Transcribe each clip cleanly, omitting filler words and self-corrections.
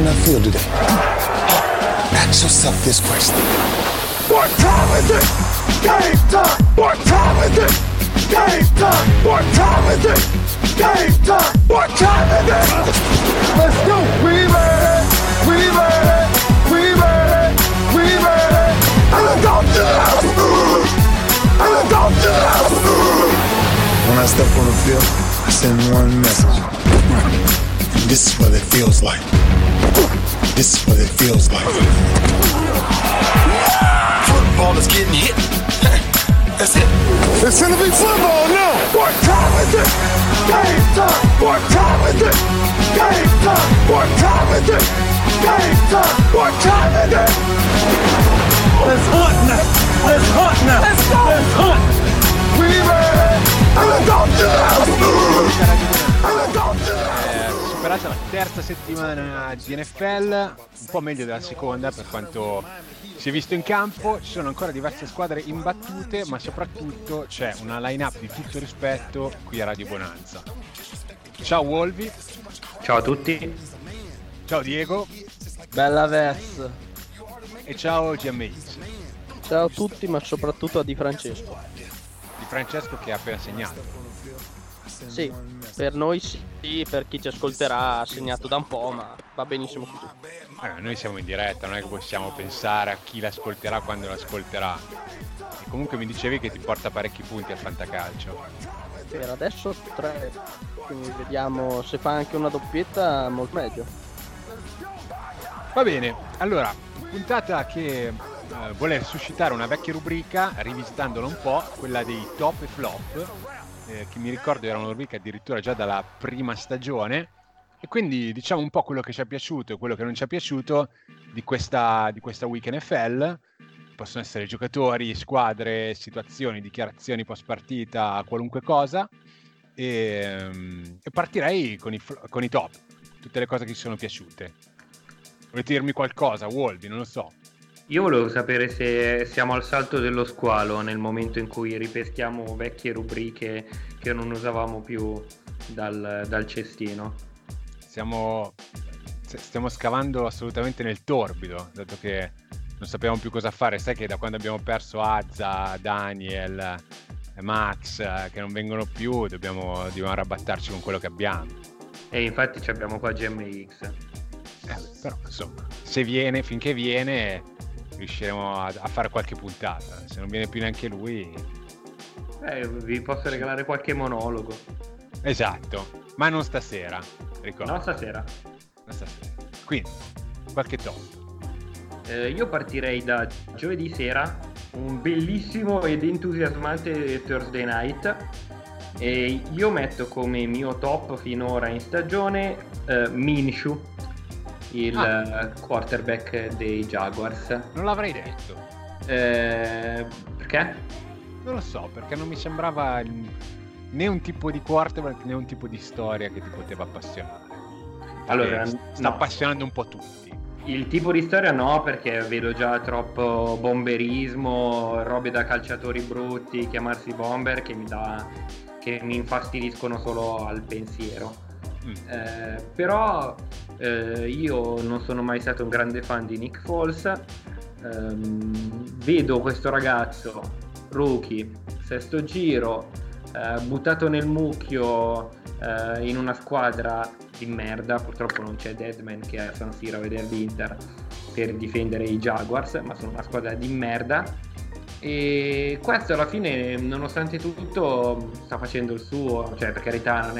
on that field today? Ask yourself this question. What time is it? Game time! What time is it? Game time! What time is it? Game time! What time is it? Let's go! We made it! We made it! We made it! We made it! And I don't do that! And I don't do that! When I step on the field, I send one message. This is what it feels like. This is what it feels like. Football is getting hit. That's it. It's gonna be football now. What time is it? Game time. What time is it? Game time. What time is it? Game time. What time is it? Let's hunt now. Let's hunt now. Let's go. Let's hunt. We ready. And don't do that. Superata la terza settimana di NFL, un po' meglio della seconda per quanto si è visto in campo. Ci sono ancora diverse squadre imbattute, ma soprattutto c'è una line-up di tutto rispetto qui a Radio Bonanza. Ciao Wolvi. Ciao a tutti. Ciao Diego. Bella Vers. E ciao GMX. Ciao a tutti, ma soprattutto a Di Francesco. Di Francesco che ha appena segnato. Sì, per noi sì, per chi ci ascolterà ha segnato da un po', ma va benissimo così. Noi siamo in diretta, non è che possiamo pensare a chi l'ascolterà quando l'ascolterà. E comunque mi dicevi che ti porta parecchi punti al fantacalcio. Per adesso 3, quindi vediamo se fa anche una doppietta, molto meglio. Va bene, allora, puntata che vuole suscitare una vecchia rubrica, rivisitandola un po', quella dei top e flop. Che mi ricordo era una rubrica addirittura già dalla prima stagione, e quindi diciamo un po' quello che ci è piaciuto e quello che non ci è piaciuto di questa Week NFL. Possono essere giocatori, squadre, situazioni, dichiarazioni post partita, qualunque cosa, e partirei con i top, tutte le cose che ci sono piaciute. Volete dirmi qualcosa, Wolby? Non lo so. Io volevo sapere se siamo al salto dello squalo nel momento in cui ripeschiamo vecchie rubriche che non usavamo più dal cestino. Stiamo scavando assolutamente nel torbido, dato che non sappiamo più cosa fare. Sai che da quando abbiamo perso Azza, Daniel, Max, che non vengono più, dobbiamo arrabattarci con quello che abbiamo. E infatti ci abbiamo qua GMX. Però insomma, se viene, finché viene... riusciremo a fare qualche puntata. Se non viene più neanche lui, vi posso regalare qualche monologo. Esatto, ma non stasera, ricordo. Non stasera. Quindi, qualche top. Io partirei da giovedì sera, un bellissimo ed entusiasmante Thursday night. E io metto come mio top finora in stagione Minshew, il quarterback dei Jaguars. Non l'avrei detto. Perché? Non lo so, perché non mi sembrava né un tipo di quarterback né un tipo di storia che ti poteva appassionare. Allora, sta appassionando un po' tutti. Il tipo di storia no, perché vedo già troppo bomberismo, robe da calciatori brutti, chiamarsi bomber, che mi infastidiscono solo al pensiero. Però io non sono mai stato un grande fan di Nick Foles. Vedo questo ragazzo rookie, sesto giro, buttato nel mucchio in una squadra di merda. Purtroppo non c'è Deadman che è a San Siro a vedere l'Inter per difendere i Jaguars, ma sono una squadra di merda, e questo alla fine nonostante tutto sta facendo il suo. Cioè, per carità,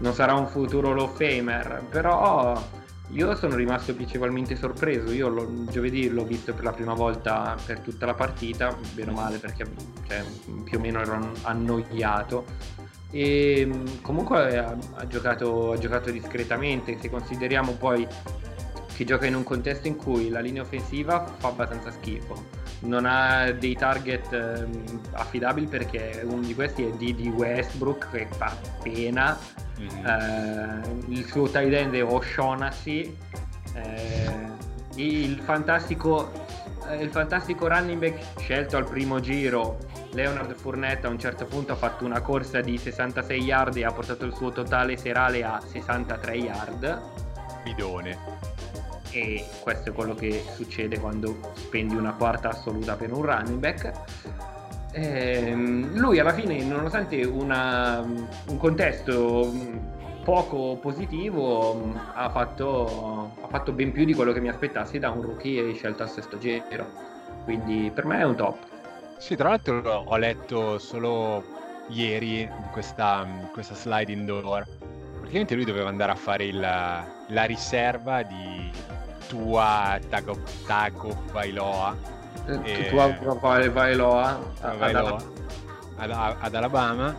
non sarà un futuro Hall of Famer, però io sono rimasto piacevolmente sorpreso. Io giovedì l'ho visto per la prima volta per tutta la partita, bene o male, perché più o meno ero annoiato, e comunque ha giocato discretamente. Se consideriamo poi che gioca in un contesto in cui la linea offensiva fa abbastanza schifo, non ha dei target affidabili, perché uno di questi è Didi Westbrook che fa pena. Il suo tight end è O'Shaughnessy, il fantastico running back scelto al primo giro, Leonard Fournette, a un certo punto ha fatto una corsa di 66 yard e ha portato il suo totale serale a 63 yard. Bidone. e questo è quello che succede quando spendi una quarta assoluta per un running back. Lui alla fine, nonostante un contesto poco positivo, ha fatto ben più di quello che mi aspettassi da un rookie scelto al sesto giro, quindi per me è un top. Sì, tra l'altro ho letto solo ieri questa slide indoor, praticamente lui doveva andare a fare la riserva di Tua Tagovailoa ad Alabama,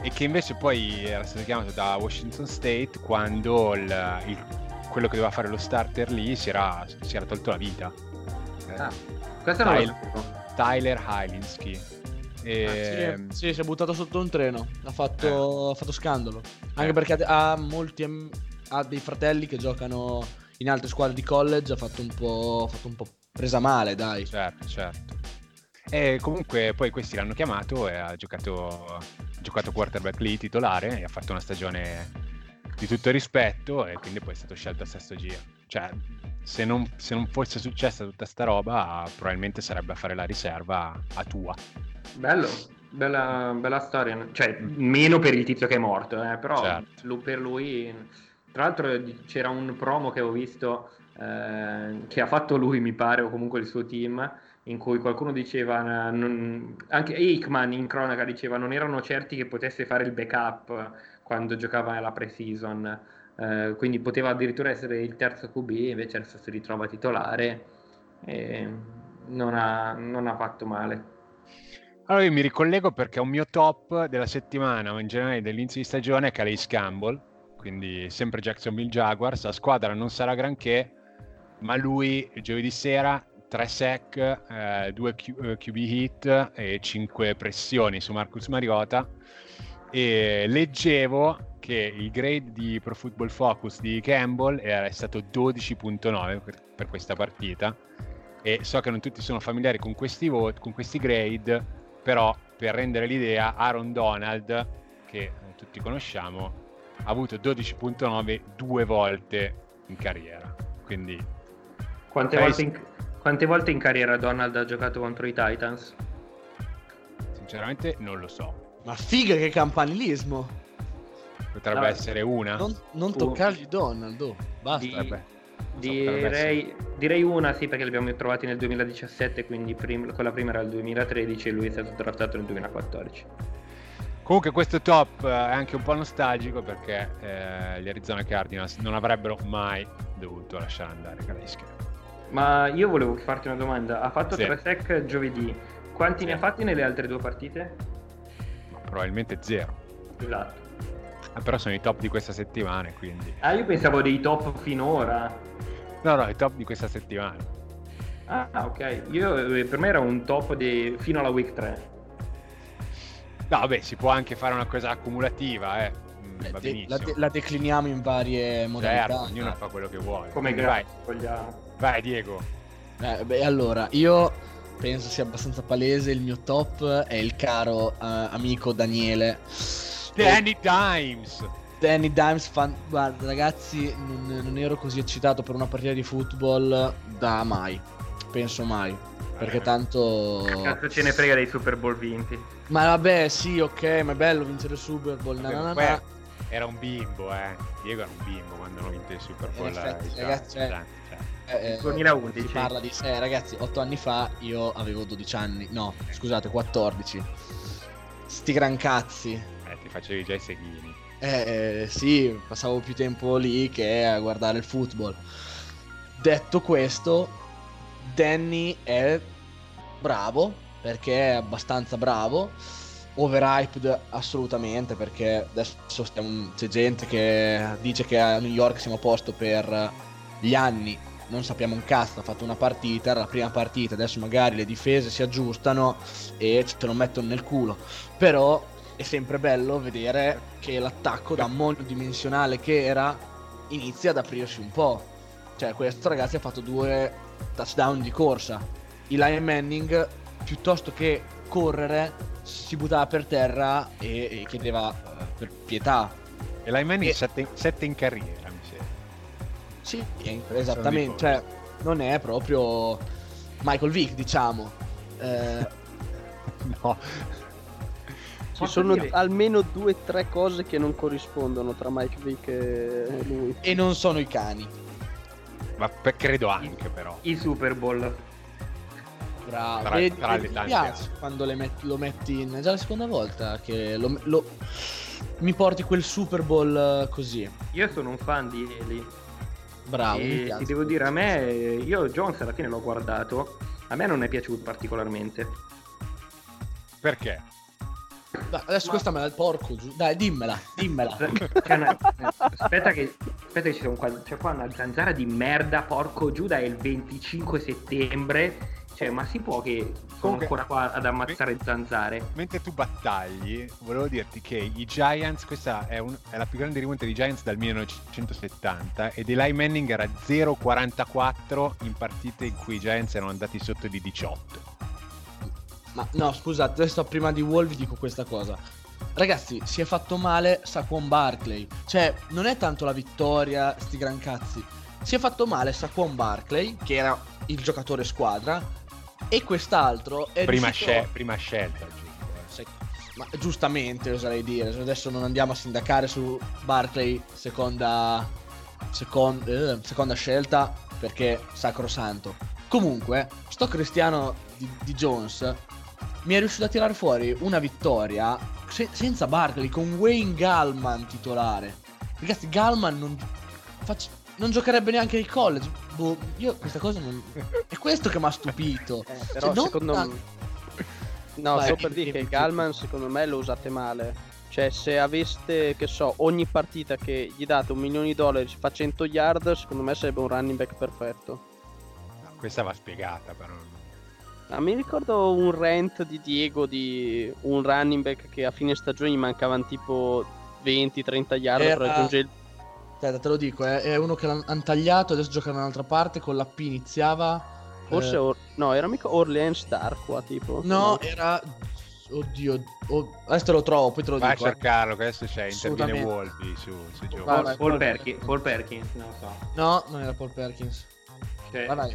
e che invece poi era stato chiamato da Washington State quando quello che doveva fare lo starter lì si era tolto la vita. Tyler Hilinski. Sì, si è buttato sotto un treno, ha fatto scandalo, anche perché ha dei fratelli che giocano in altre squadre di college, ha fatto un po' presa male, dai. Certo. E comunque poi questi l'hanno chiamato e ha giocato quarterback lì titolare e ha fatto una stagione di tutto rispetto, e quindi poi è stato scelto al sesto giro. Cioè, se non fosse successa tutta sta roba, probabilmente sarebbe a fare la riserva a Tua. Bello, bella storia. Cioè, meno per il tizio che è morto, però certo. Per lui... Tra l'altro c'era un promo che ho visto... che ha fatto lui, mi pare, o comunque il suo team, in cui qualcuno diceva, anche Aikman in cronaca diceva, non erano certi che potesse fare il backup quando giocava alla pre-season, quindi poteva addirittura essere il terzo QB, invece adesso si ritrova titolare e non ha fatto male. Allora io mi ricollego perché è un mio top della settimana, o in generale dell'inizio di stagione, è Calais Campbell, quindi sempre Jacksonville Jaguars. La squadra non sarà granché, ma lui giovedì sera 3 sack, 2 QB hit e 5 pressioni su Marcus Mariota, e leggevo che il grade di Pro Football Focus di Campbell era stato 12.9 per questa partita, e so che non tutti sono familiari con questi grade, però per rendere l'idea, Aaron Donald, che tutti conosciamo, ha avuto 12.9 2 volte in carriera. Quindi quante volte in carriera Donald ha giocato contro i Titans? Sinceramente non lo so. Ma figa, che campanilismo! Potrebbe essere una. Non toccargli Donald, basta. Direi una, sì, perché l'abbiamo trovati nel 2017, quindi quella prima era il 2013 e lui è stato draftato nel 2014. Comunque questo top è anche un po' nostalgico, perché gli Arizona Cardinals non avrebbero mai dovuto lasciare andare Calais Campbell. Ma io volevo farti una domanda. Ha fatto 3 sack giovedì. Quanti ne ha fatti nelle altre 2 partite? Ma probabilmente 0. Esatto. Però sono i top di questa settimana, quindi. Io pensavo dei top finora. No, i top di questa settimana. Ok. Per me era un top fino alla week 3. No, vabbè, si può anche fare una cosa accumulativa, va benissimo. La decliniamo in varie modalità. Certo, ognuno fa quello che vuole. Come vogliamo. Vai, Diego. Allora, io penso sia abbastanza palese, il mio top è il caro amico Daniele. Danny Dimes, guarda ragazzi, non ero così eccitato per una partita di football da mai. Penso mai, perché tanto cazzo ce ne frega dei Super Bowl vinti. Ma vabbè, sì, ok, ma è bello vincere il Super Bowl. Era un bimbo, Diego era un bimbo quando hanno vinto il Super Bowl. Effetti, ragazzi, il 2011 si parla di 8 anni fa. Io avevo 12 anni, no, scusate, 14. Sti gran cazzi. Ti facevi già i seghini. Sì, passavo più tempo lì che a guardare il football. Detto questo, Danny è bravo, perché è abbastanza bravo, overhyped assolutamente, perché adesso c'è gente che dice che a New York siamo a posto per gli anni, non sappiamo un cazzo, ha fatto una partita, era la prima partita, adesso magari le difese si aggiustano e te lo mettono nel culo, però è sempre bello vedere che l'attacco da monodimensionale che era inizia ad aprirsi un po', cioè questo ragazzi ha fatto 2 touchdown di corsa. Eli Manning, piuttosto che correre, si buttava per terra e chiedeva per pietà. Eli Manning 7 in carriera, mi sembra. Sì, esattamente, cioè non è proprio Michael Vick, diciamo. No, ci sono almeno 2 o 3 cose che non corrispondono tra Mike Vick e lui, e non sono i cani. Ma credo anche però il Super Bowl tra le tante piace quando lo metti in, già la seconda volta che mi porti quel Super Bowl così. Io sono un fan di Eli, bravo, e ti devo dire, a me, io Jones alla fine l'ho guardato, a me non è piaciuto particolarmente. Perché? Dai, adesso questa me la porco giù. Dai, dimmela. Aspetta che ci sono qua. C'è qua una zanzara di merda, porco Giuda, è il 25 settembre. Cioè, ma si può che sono ancora qua ad ammazzare zanzare? Mentre tu battagli, volevo dirti che i Giants, questa è la più grande rimonta di Giants dal 1970, ed Eli Manning era 0-44 in partite in cui i Giants erano andati sotto di 18. Ma no, scusate, adesso prima di Wolf vi dico questa cosa. Ragazzi, si è fatto male Saquon Barkley. Cioè, non è tanto la vittoria, sti gran cazzi. Si è fatto male Saquon Barkley, che era il giocatore squadra, e quest'altro è prima scelta. Ma giustamente, oserei dire. Adesso non andiamo a sindacare su Barkley seconda scelta, perché sacrosanto. Comunque, sto cristiano di Jones mi è riuscito a tirare fuori una vittoria senza Barkley, con Wayne Gallman titolare. Ragazzi, Gallman non giocherebbe neanche ai college. Boh, io questa cosa non... È questo che mi ha stupito. Però cioè, secondo me... No, vai, per dire che Gallman secondo me lo usate male. Cioè, se aveste, che so, ogni partita che gli date $1 milione, fa 100 yard, secondo me sarebbe un running back perfetto. No, questa va spiegata però. Ah, mi ricordo un rant di Diego di un running back che a fine stagione gli mancavano tipo 20-30 yard per raggiungere il... Aspetta, te lo dico, è uno che l'hanno tagliato, adesso gioca da un'altra parte, con la P iniziava... Forse... No, era mica Orleans Star qua, tipo... No, era... Oddio... Adesso te lo trovo, poi te lo dico. Vai a cercarlo, che adesso c'è, interviene Wolby su gioco. Vai. Paul Perkins, non lo so. No, non era Paul Perkins. Cioè, vai.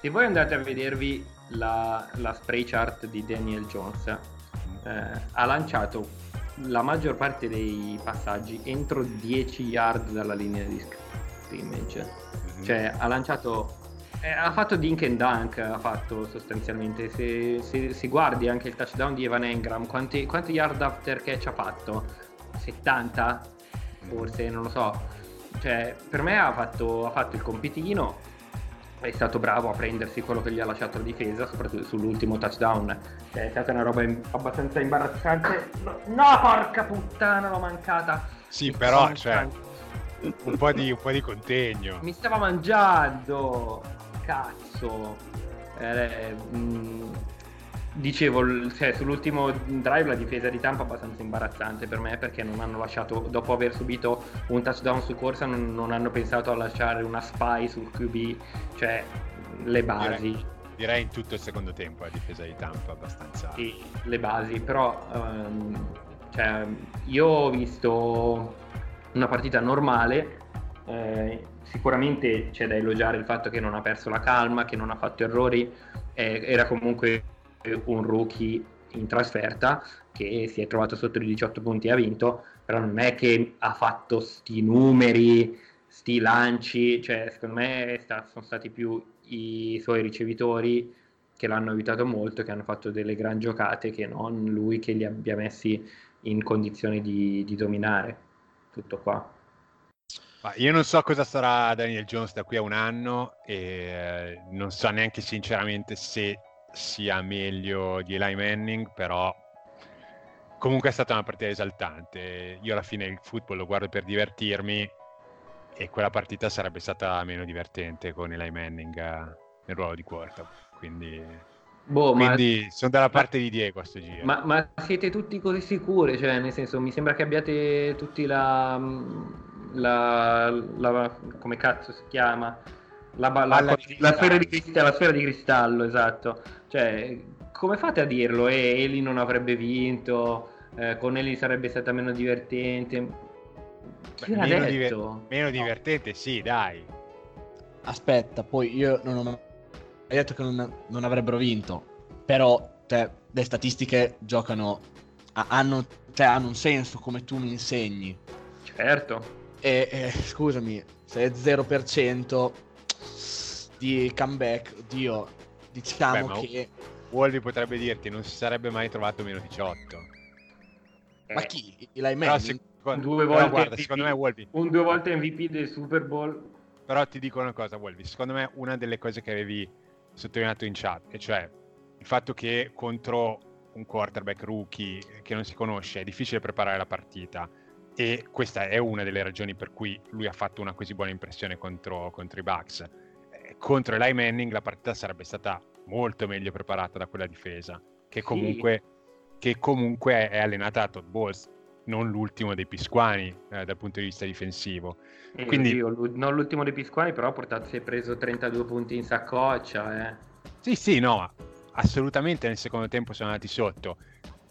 Se voi andate a vedervi la spray chart di Daniel Jones, ha lanciato la maggior parte dei passaggi entro 10 yard dalla linea di scrimmage. Cioè ha lanciato, ha fatto dink and dunk, ha fatto sostanzialmente. Se guardi anche il touchdown di Evan Engram, quanti yard after catch ha fatto? 70? Forse, non lo so. Cioè, per me ha fatto il compitino. È stato bravo a prendersi quello che gli ha lasciato la difesa, soprattutto sull'ultimo touchdown. Cioè, è stata una roba abbastanza imbarazzante. No, porca puttana, l'ho mancata. Sì, però, cioè, un po' di contegno. Mi stava mangiando, cazzo. Dicevo, cioè, sull'ultimo drive la difesa di Tampa è abbastanza imbarazzante per me, perché non hanno lasciato, dopo aver subito un touchdown su corsa, non hanno pensato a lasciare una spy sul QB, cioè le basi. Direi in tutto il secondo tempo la difesa di Tampa abbastanza... Sì, le basi, però cioè, io ho visto una partita normale, sicuramente c'è da elogiare il fatto che non ha perso la calma, che non ha fatto errori, era comunque... un rookie in trasferta che si è trovato sotto di 18 punti e ha vinto, però non è che ha fatto sti numeri, sti lanci. Cioè, secondo me sono stati più i suoi ricevitori che l'hanno aiutato molto, che hanno fatto delle gran giocate, che non lui che li abbia messi in condizione di dominare. Tutto qua. Ma io non so cosa sarà Daniel Jones da qui a un anno, e non so neanche sinceramente se sia meglio di Eli Manning, però comunque è stata una partita esaltante. Io alla fine il football lo guardo per divertirmi, e quella partita sarebbe stata meno divertente con Eli Manning nel ruolo di quarterback. Quindi sono dalla parte di Diego a sto giro. Ma siete tutti così sicuri? Cioè, nel senso, mi sembra che abbiate tutti la come cazzo si chiama? La sfera di cristallo, esatto. Cioè, come fate a dirlo? Eli non avrebbe vinto, con Eli sarebbe stata meno divertente. Chi l'ha detto? Meno divertente, sì, dai. aspetta, poi io non ho mai detto che non avrebbero vinto, però le statistiche giocano, hanno un senso, come tu mi insegni. Certo. E scusami, se è 0% di comeback, oddio, diciamo che... Wolby potrebbe dirti, non si sarebbe mai trovato meno 18. Ma chi? Eli Manning? Secondo me Wolby. Un due volte MVP del Super Bowl. Però ti dico una cosa, Wolby, secondo me una delle cose che avevi sottolineato in chat, e cioè il fatto che contro un quarterback rookie che non si conosce è difficile preparare la partita. E questa è una delle ragioni per cui lui ha fatto una così buona impressione contro i Bucks. Contro Eli Manning la partita sarebbe stata molto meglio preparata da quella difesa, che comunque, sì, che comunque è allenata da Todd Bowles, non l'ultimo dei Pisquani dal punto di vista difensivo. Quindi... non l'ultimo dei Pisquani, però si è preso 32 punti in saccoccia. Sì, sì, no, assolutamente nel secondo tempo sono andati sotto.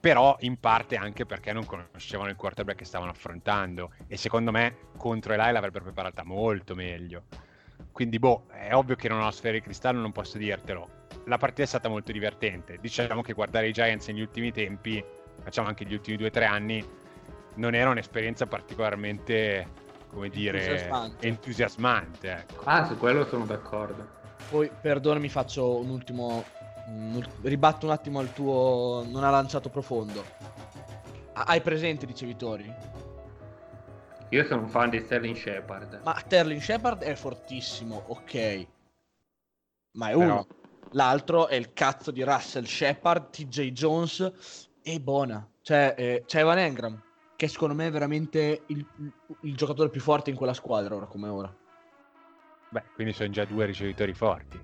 Però in parte anche perché non conoscevano il quarterback che stavano affrontando, e secondo me contro Eli l'avrebbero preparata molto meglio. Quindi è ovvio che non ho sfere di cristallo, non posso dirtelo. La partita è stata molto divertente. Diciamo che guardare i Giants negli ultimi tempi, facciamo anche gli ultimi 2-3 anni, non era un'esperienza particolarmente, come dire, entusiasmante, ecco. Ah, su quello sono d'accordo. Poi, perdonami, faccio un ultimo... ribatto un attimo al tuo non ha lanciato profondo. Hai presente i ricevitori? Io sono un fan di Sterling Shepard. Ma Sterling Shepard è fortissimo, ok, ma è uno. L'altro è il cazzo di Russell Shepard, TJ Jones e Bona. C'è Evan Engram, che secondo me è veramente il giocatore più forte in quella squadra ora come ora. Beh, quindi sono già due ricevitori forti.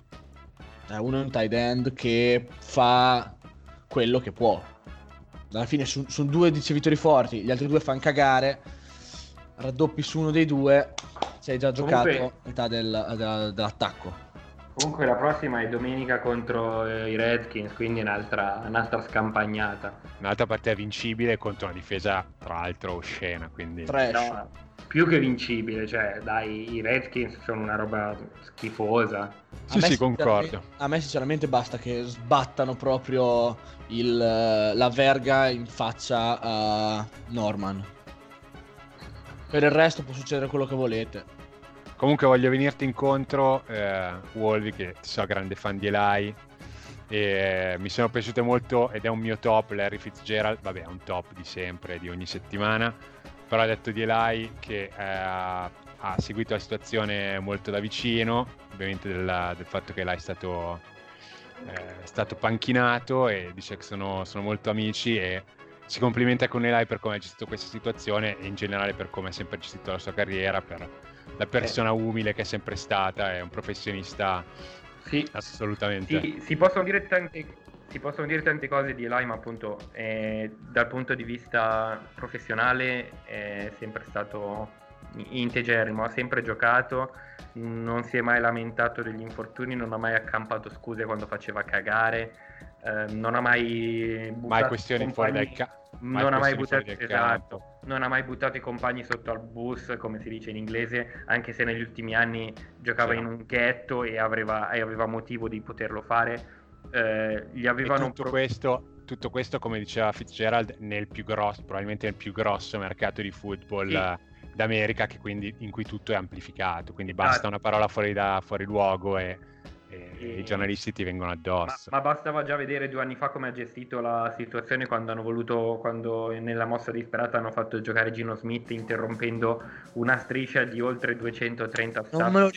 Uno è un tight end che fa quello che può. Alla fine sono due ricevitori forti, gli altri due fanno cagare. Raddoppi su uno dei due, sei già giocato metà dell'attacco. Comunque la prossima è domenica contro i Redskins, quindi un'altra scampagnata. Un'altra partita vincibile contro una difesa tra l'altro oscena, quindi... No, più che vincibile, cioè dai, i Redskins sono una roba schifosa. Sì, sì, concordo. A me sinceramente basta che sbattano proprio la verga in faccia a Norman. Per il resto può succedere quello che volete. Comunque voglio venirti incontro, Wolvi, che so grande fan di Eli, e mi sono piaciute molto, ed è un mio top, Larry Fitzgerald, vabbè è un top di sempre, di ogni settimana, però ha detto di Eli che ha seguito la situazione molto da vicino, ovviamente del fatto che Eli è stato panchinato, e dice che sono molto amici, e si complimenta con Eli per come ha gestito questa situazione e in generale per come ha sempre gestito la sua carriera, per la persona umile che è sempre stata, è un professionista. Sì, assolutamente. Si possono dire tante cose di Eli, ma appunto dal punto di vista professionale è sempre stato integerrimo, ha sempre giocato, non si è mai lamentato degli infortuni, non ha mai accampato scuse quando faceva cagare, non ha mai buttato questioni fuori dal campo. Non ha mai buttato i compagni sotto al bus, come si dice in inglese, anche se negli ultimi anni giocava in un ghetto e aveva motivo di poterlo fare. Tutto questo, come diceva Fitzgerald, probabilmente nel più grosso mercato di football d'America, che quindi in cui tutto è amplificato, quindi basta una parola fuori luogo e i giornalisti ti vengono addosso. Ma bastava già vedere 2 anni fa come ha gestito la situazione quando nella mossa disperata hanno fatto giocare Geno Smith, interrompendo una striscia di oltre 230 sack. Non me lo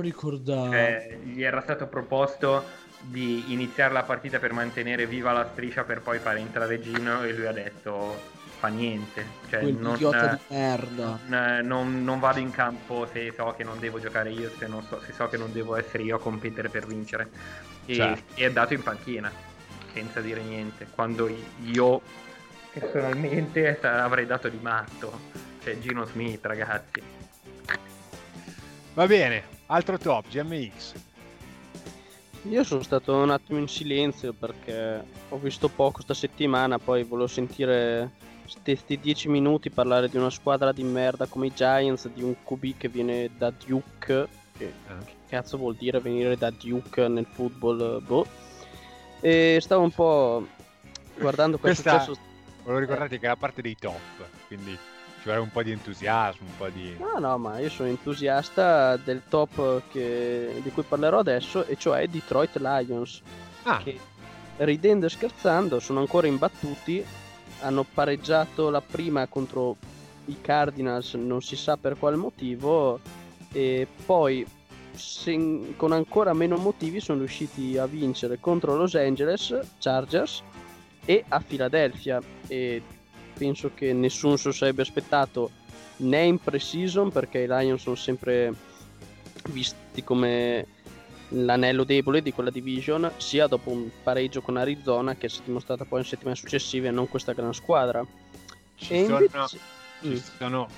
ricordare. Gli era stato proposto di iniziare la partita per mantenere viva la striscia per poi fare entrare Geno, e lui ha detto fa niente, cioè idiota di merda. Non vado in campo se so che non devo giocare io, se so che non devo essere io a competere per vincere, e è dato in panchina senza dire niente, quando io personalmente avrei dato di matto, cioè Geno Smith, ragazzi. Va bene, altro top, GMX. Io sono stato un attimo in silenzio perché ho visto poco sta settimana, poi volevo sentire questi 10 minuti parlare di una squadra di merda come i Giants, di un QB che viene da Duke Sì. Che cazzo vuol dire venire da Duke nel football? Boh. E stavo un po' guardando questa. Volevo ricordarti che è la parte dei top, quindi ci vuole un po' di entusiasmo, un po' di... No, ma io sono entusiasta del top di cui parlerò adesso, e cioè Detroit Lions, che ridendo e scherzando sono ancora imbattuti, hanno pareggiato la prima contro i Cardinals, non si sa per quale motivo, e poi con ancora meno motivi sono riusciti a vincere contro Los Angeles Chargers e a Philadelphia, e penso che nessuno si sarebbe aspettato né in pre-season, perché i Lions sono sempre visti come l'anello debole di quella division, sia dopo un pareggio con Arizona, che si è dimostrata poi in settimane successive non questa gran squadra. Ci sono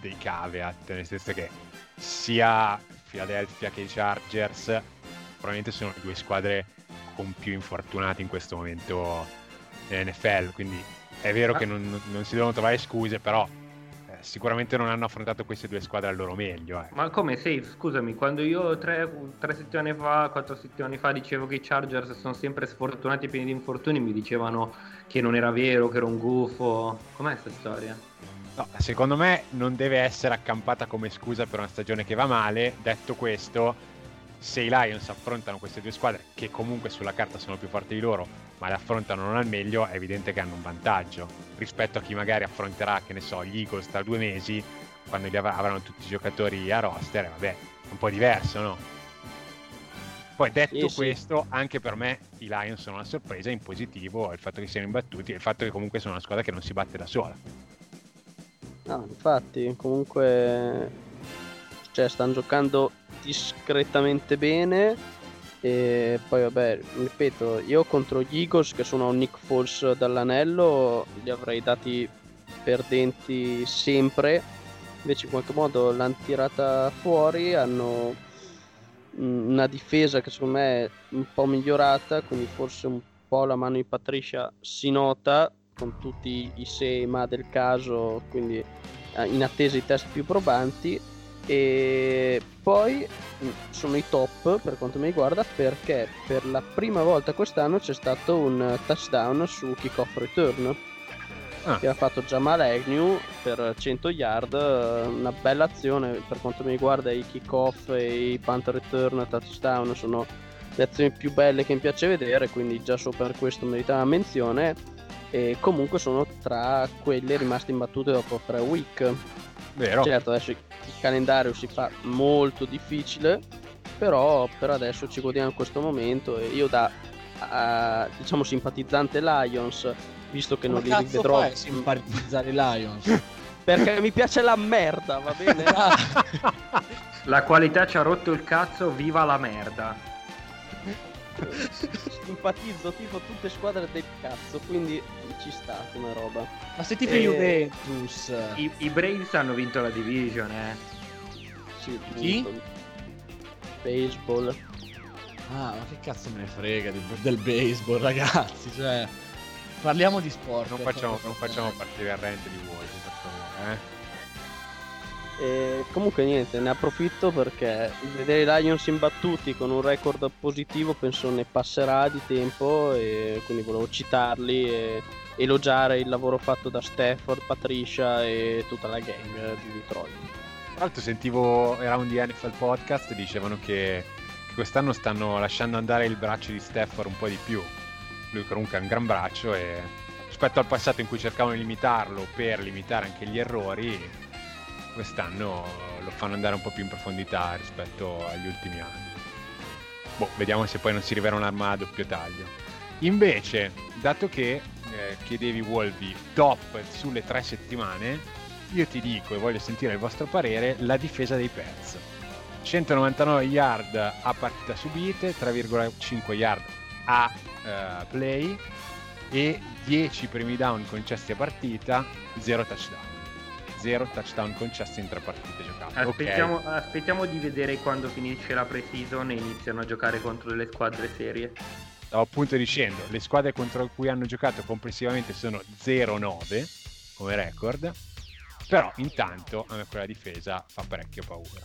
dei caveat, nel senso che sia Philadelphia che i Chargers probabilmente sono le due squadre con più infortunati in questo momento nell'NFL, quindi è vero che non si devono trovare scuse, però sicuramente non hanno affrontato queste due squadre al loro meglio. Ma come sei? Scusami, quando io quattro settimane fa dicevo che i Chargers sono sempre sfortunati e pieni di infortuni, mi dicevano che non era vero, che era un gufo. Com'è questa storia? No, secondo me non deve essere accampata come scusa per una stagione che va male. Detto questo, se i Lions affrontano queste due squadre, che comunque sulla carta sono più forti di loro, ma le affrontano non al meglio, è evidente che hanno un vantaggio rispetto a chi magari affronterà, che ne so, gli Eagles tra 2 mesi, quando li avranno tutti i giocatori a roster, e vabbè, un po' diverso, no? Poi detto questo, anche per me i Lions sono una sorpresa in positivo, il fatto che siano imbattuti e il fatto che comunque sono una squadra che non si batte da sola. No, infatti, comunque, cioè, stanno giocando discretamente bene, e poi vabbè, ripeto, io contro gli Eagles, che sono un Nick Foles dall'anello, li avrei dati perdenti sempre, invece in qualche modo l'hanno tirata fuori, hanno una difesa che secondo me è un po' migliorata, quindi forse un po' la mano di Patricia si nota, con tutti i se e ma del caso, quindi in attesa i test più probanti. E poi sono i top per quanto mi riguarda, perché per la prima volta quest'anno c'è stato un touchdown su kickoff return che ha fatto Jamal Agnew per 100 yard, una bella azione. Per quanto mi riguarda, i kickoff e i punt return touchdown sono le azioni più belle che mi piace vedere, quindi già solo per questo merita una menzione, e comunque sono tra quelle rimaste imbattute dopo 3 week. Vero. Certo, adesso il calendario si fa molto difficile, però per adesso ci godiamo questo momento, e io da diciamo simpatizzante Lions, visto che non li rivedrò, simpatizzare Lions perché mi piace la merda, va bene? La qualità ci ha rotto il cazzo, viva la merda. Simpatizzo tipo tutte squadre del cazzo, quindi ci sta come roba. Ma se tifi Juventus, i Braves hanno vinto la division, sì, chi? Baseball. Ma che cazzo me ne frega del baseball, ragazzi, cioè parliamo di sport, non facciamo partire il rant di voi, per favore, E comunque niente, ne approfitto perché vedere i Lions imbattuti con un record positivo penso ne passerà di tempo, e quindi volevo citarli e elogiare il lavoro fatto da Stafford, Patricia e tutta la gang di Detroit. Tra l'altro sentivo, era un di NFL podcast, dicevano che quest'anno stanno lasciando andare il braccio di Stafford un po' di più. Lui comunque ha un gran braccio, e rispetto al passato in cui cercavano di limitarlo per limitare anche gli errori, quest'anno lo fanno andare un po' più in profondità rispetto agli ultimi anni. Vediamo se poi non si rivela un'arma a doppio taglio. Invece, dato che chiedevi Wolby top sulle 3 settimane, io ti dico, e voglio sentire il vostro parere, la difesa dei Pets. 199 yard a partita subite, 3,5 yard a play e 10 primi down concessi a partita, 0 touchdown concessi in 3 partite giocate. Aspettiamo di vedere quando finisce la pre-season e iniziano a giocare contro delle squadre serie. Stavo appunto dicendo, le squadre contro cui hanno giocato complessivamente sono 0-9 come record, però intanto a me quella difesa fa parecchio paura.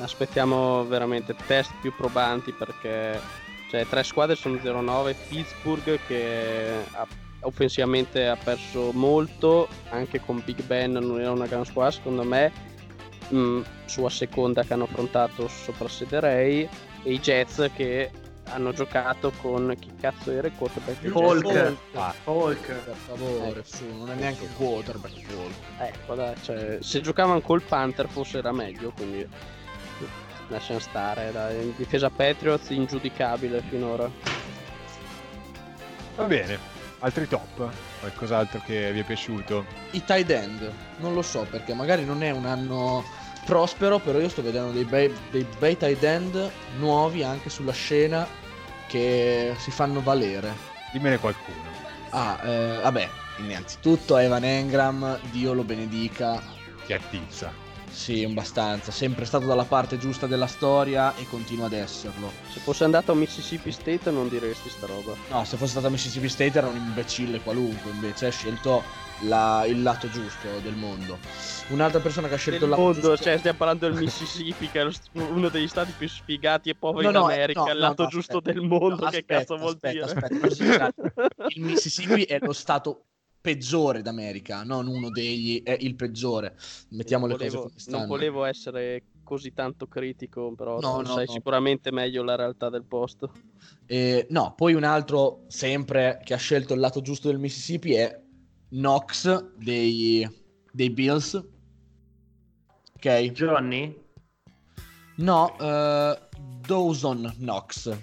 aspettiamo veramente test più probanti, perché cioè, tre squadre sono 0-9, Pittsburgh che offensivamente ha perso molto, anche con Big Ben non era una gran squadra secondo me, sua seconda che hanno affrontato soprassederei, e i Jets che hanno giocato con chi cazzo era il quarterback? Hulk, per favore, su, non è neanche un quarterback Hulk. Guarda, cioè, se giocavano col Panther forse era meglio, quindi lasciamo stare, dai. Difesa Patriots ingiudicabile finora. Va bene, altri top? Qualcos'altro che vi è piaciuto? I tight end, non lo so, perché magari non è un anno prospero, però io sto vedendo dei bei tight end nuovi anche sulla scena che si fanno valere. Dimmene qualcuno. Vabbè, innanzitutto Evan Engram, Dio lo benedica. Che attizza. Sì, abbastanza, sempre stato dalla parte giusta della storia e continua ad esserlo. Se fosse andato a Mississippi State non diresti sta roba. No, se fosse stato a Mississippi State era un imbecille qualunque, invece ha scelto il lato giusto del mondo. Un'altra persona che ha scelto il lato mondo, giusto, cioè stiamo parlando del Mississippi che è uno degli stati più sfigati e poveri d'America, il lato giusto del mondo, aspetta, il Mississippi è lo stato peggiore d'America, non uno degli, è il peggiore. Mettiamo le cose come stanno. Non volevo essere così tanto critico, però tu sai sicuramente meglio la realtà del posto. Poi un altro sempre che ha scelto il lato giusto del Mississippi è Knox dei Bills. Ok. Johnny? No, Dawson Knox.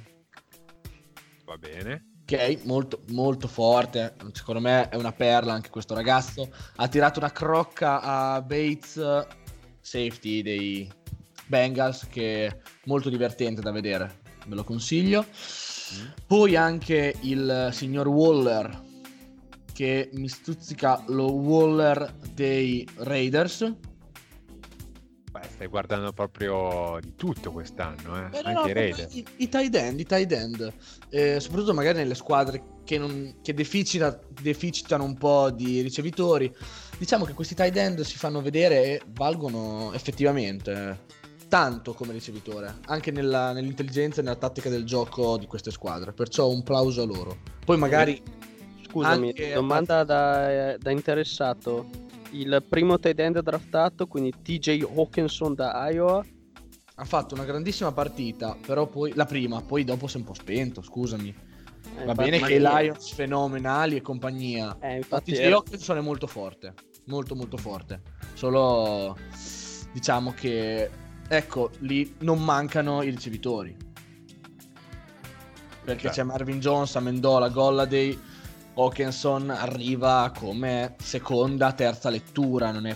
Va bene. Ok, molto, molto forte. Secondo me è una perla anche questo ragazzo. Ha tirato una crocca a Bates, safety dei Bengals, che è molto divertente da vedere. Ve lo consiglio. Poi anche il signor Waller, che mi stuzzica lo Waller dei Raiders. Beh, stai guardando proprio di tutto quest'anno, anche i Raiders. I tight end. Soprattutto magari nelle squadre che deficitano un po' di ricevitori. Diciamo che questi tight end si fanno vedere e valgono effettivamente tanto come ricevitore, anche nell'intelligenza e nella tattica del gioco di queste squadre. Perciò un plauso a loro. Poi magari... Scusami, anche domanda da interessato. Il primo tight end draftato, quindi TJ Hawkinson da Iowa, ha fatto una grandissima partita, però poi dopo si è un po' spento, scusami. Va bene che i Lions fenomenali e compagnia. TJ Hawkinson è molto forte, molto molto forte. Solo diciamo che ecco, lì non mancano i ricevitori. Perché c'è Marvin Jones, Amendola, Golladay. Hawkinson arriva come seconda, terza lettura, non è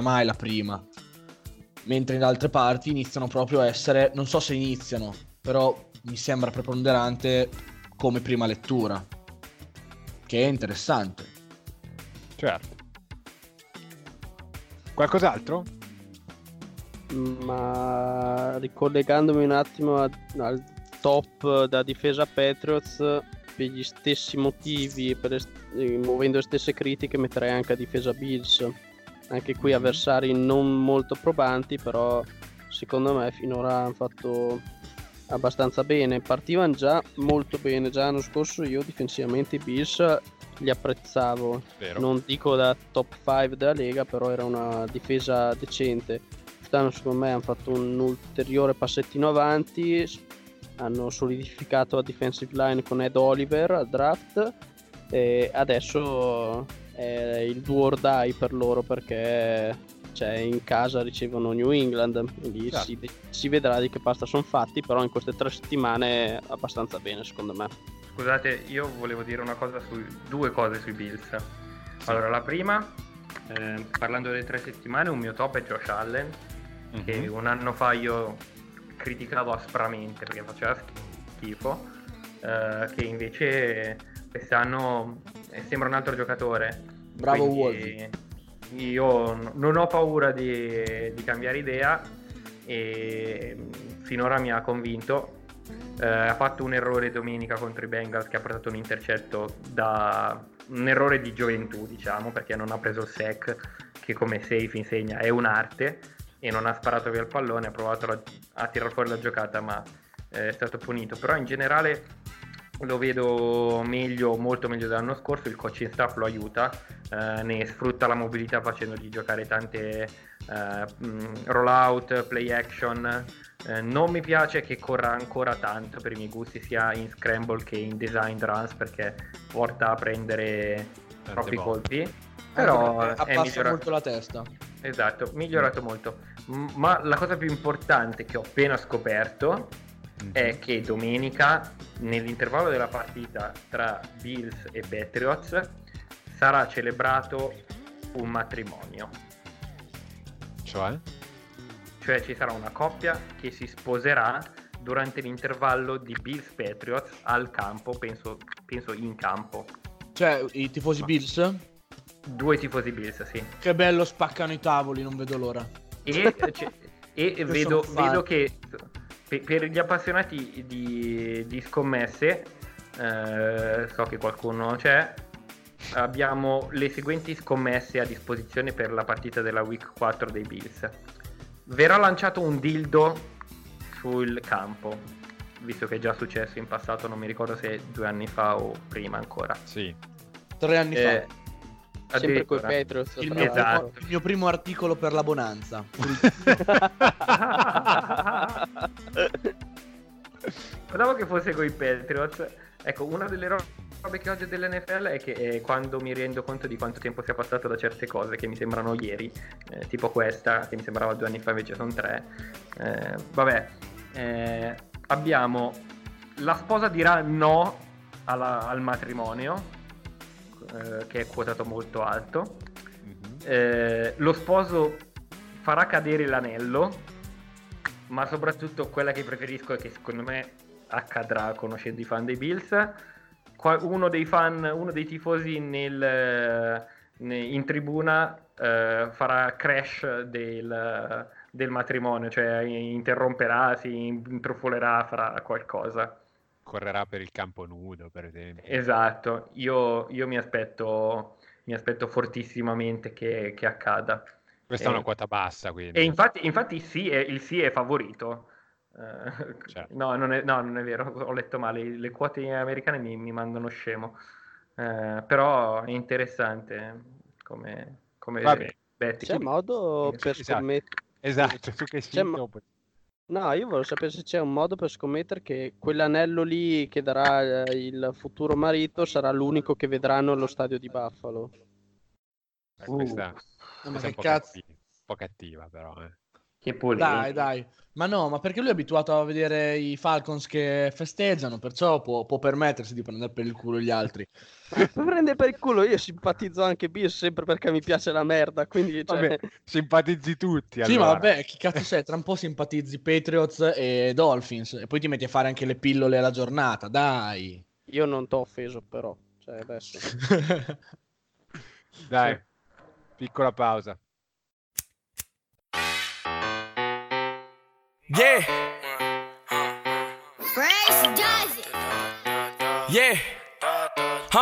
mai la prima. Mentre in altre parti iniziano proprio a essere, non so se iniziano, però mi sembra preponderante come prima lettura, che è interessante. Certo. Qualcos'altro? Ma ricollegandomi un attimo al top da difesa Patriots, per gli stessi motivi, muovendo le stesse critiche, metterei anche a difesa Bills. Anche qui avversari non molto probanti, però secondo me finora hanno fatto abbastanza bene. Partivano già molto bene, già l'anno scorso io difensivamente i Bills li apprezzavo. Vero. Non dico da top 5 della Lega, però era una difesa decente. Quest'anno secondo me hanno fatto un ulteriore passettino avanti, hanno solidificato la defensive line con Ed Oliver al draft e adesso è il do or die per loro, perché cioè, in casa ricevono New England, quindi si vedrà di che pasta sono fatti, però in queste 3 settimane abbastanza bene secondo me. Scusate, io volevo dire una cosa due cose sui Bills. Allora, la prima, parlando delle 3 settimane, un mio top è Josh Allen, che un anno fa io criticavo aspramente perché faceva schifo, che invece quest'anno sembra un altro giocatore. Bravo Wolf. Io non ho paura di cambiare idea e finora mi ha convinto. Ha fatto un errore domenica contro i Bengals che ha portato un intercetto da un errore di gioventù, diciamo, perché non ha preso il sack, che come safe insegna è un'arte. e non ha sparato via il pallone, ha provato a tirar fuori la giocata, ma è stato punito. Però in generale lo vedo meglio, molto meglio dell'anno scorso, il coaching staff lo aiuta, ne sfrutta la mobilità facendogli giocare tante rollout, play action. Non mi piace che corra ancora tanto per i miei gusti, sia in scramble che in design runs, perché porta a prendere troppi colpi, però abbassa molto la testa. Esatto, migliorato molto. Ma la cosa più importante che ho appena scoperto è che domenica, nell'intervallo della partita tra Bills e Patriots, sarà celebrato un matrimonio. Cioè ci sarà una coppia che si sposerà durante l'intervallo di Bills Patriots al campo, penso in campo. Cioè i tifosi Bills? Due tifosi Bills, sì. Che bello, spaccano i tavoli, non vedo l'ora. E vedo che per gli appassionati di scommesse, so che qualcuno c'è, abbiamo le seguenti scommesse a disposizione per la partita della Week 4 dei Bills. Verrà lanciato un dildo sul campo, visto che è già successo in passato, non mi ricordo se 2 anni fa o prima ancora. Sì, 3 anni fa. Sempre coi Patriots. Esatto. Il mio primo articolo per la Bonanza. Pensavo che fosse coi Patriots. Ecco, una delle robe che oggi dell'NFL è che quando mi rendo conto di quanto tempo sia passato da certe cose che mi sembrano ieri, tipo questa che mi sembrava 2 anni fa invece sono 3, abbiamo la sposa dirà no al matrimonio, che è quotato molto alto, lo sposo farà cadere l'anello, ma soprattutto quella che preferisco e che secondo me accadrà conoscendo i fan dei Bills, uno dei tifosi in tribuna farà crash del matrimonio, cioè interromperà, si intrufolerà, farà qualcosa. Correrà per il campo nudo, per esempio. Esatto, io mi aspetto fortissimamente che accada. Questa è una quota bassa, quindi. E infatti sì, il sì è favorito. Certo. No, non è vero, ho letto male. Le quote americane mi mandano scemo. Però è interessante come betting. C'è modo per scommettere? Esatto, su che sito? No, io volevo sapere se c'è un modo per scommettere che quell'anello lì che darà il futuro marito sarà l'unico che vedranno allo stadio di Buffalo. Questa che cazzo, un po' cattiva però. Che polemica. Dai. Ma no, ma perché lui è abituato a vedere i Falcons che festeggiano, perciò può permettersi di prendere per il culo gli altri. Prende per il culo, io simpatizzo anche Bills sempre perché mi piace la merda, quindi cioè... Vabbè, simpatizzi tutti allora. Sì, ma vabbè, chi cazzo sei, tra un po' simpatizzi Patriots e Dolphins e poi ti metti a fare anche le pillole alla giornata, dai. Io non t'ho offeso però, cioè adesso. Dai, sì. Piccola pausa. Yeah. Grace does it. Yeah. I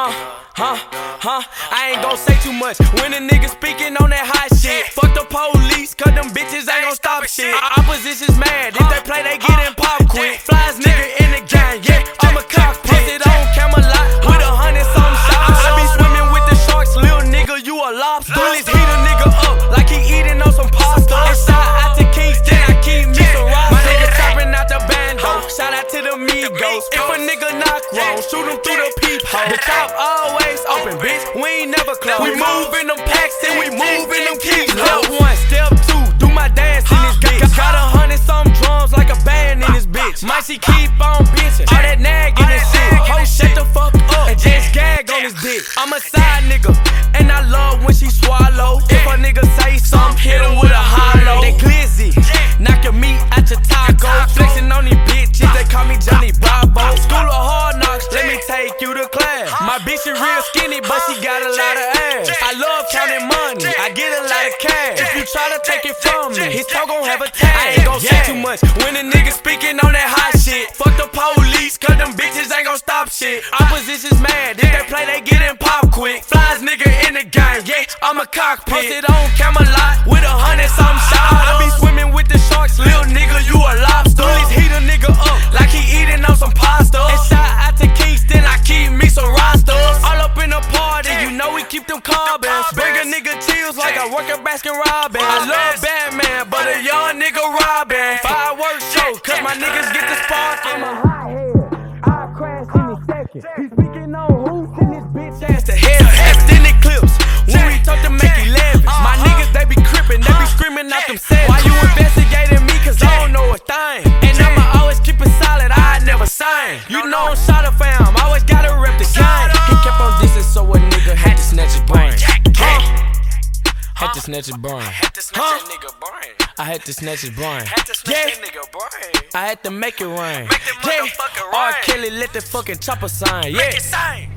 ain't gon' say too much when a nigga speaking on that hot shit. Fuck the police, cause them bitches ain't gon' stop shit. Opposition's mad, if they play they get in pop quick. Flies nigga in the gang, yeah, I'm a cockpit. Posted on Camelot with 100-something shots. I be swimming with the sharks, little nigga, you a lobster. Bullies heat a nigga up like he eating on some pasta. Inside out to Kingston, I keep me some roster. My nigga chopping out the bando, shout out to the Migos. If a nigga knock wrong, shoot him through the peephole. The top always open, bitch, we ain't never close. We move in them packs and we move in them keys. Step 1, step 2, do my dance in this bitch. Got 100-something drums like a band in this bitch. Might she keep on bitching, all that nagging and shit. Ho, shut the fuck up and just gag on this dick. I'm a side nigga, and I love when she swallow. If a nigga say something, hit him with a hollow. They glizzy, knock your meat out your taco. Flexing on these bitches, they call me Johnny Bravo. School of hard knocks, let me take you to class. My bitch is real skinny, but she got a lot of ass. I love counting money, I get a lot of cash. If you try to take it from me, his toe gon' have a tag. I ain't gon' say too much when a nigga speaking on that hot shit. Fuck the police, cause them bitches ain't gon' stop shit. Opposition's mad, if they play they getting pop quick. Flies nigga in the game, yeah, I'm a cockpit. Posted on Camelot with 100-something shots. I be swimming the sharks, little nigga, you a lobster. Please heat a nigga up like he eating on some pasta. Inside out to Kingston, I keep me some rosters. All up in the party, you know we keep them carbons. Bring a nigga chills like I work at Baskin Robbins. I love Batman, but a young nigga robbing. Fireworks show, cause my niggas get the sparkin'. I'm a hot head, I'll crash in a second. He's speaking on who's in this bitch ass to hell. Extended clips, when we talk to make 11. My niggas, they be crippin', they be screaming out them sets. Why you investigating me? Cause I don't know a thing. And I'ma always keep it solid, I never sign. You know I'm shot a fam, always gotta rep the shine. He kept on dissing, so a nigga had to snatch his brain. Had to snatch his brain. Had to snatch his nigga brain. I had to snatch his brain. Had to snatch his nigga brain. I had to make it rain. Make the motherfucker rain. R. Kelly let the fucking chopper sign. Yeah. Make it sign.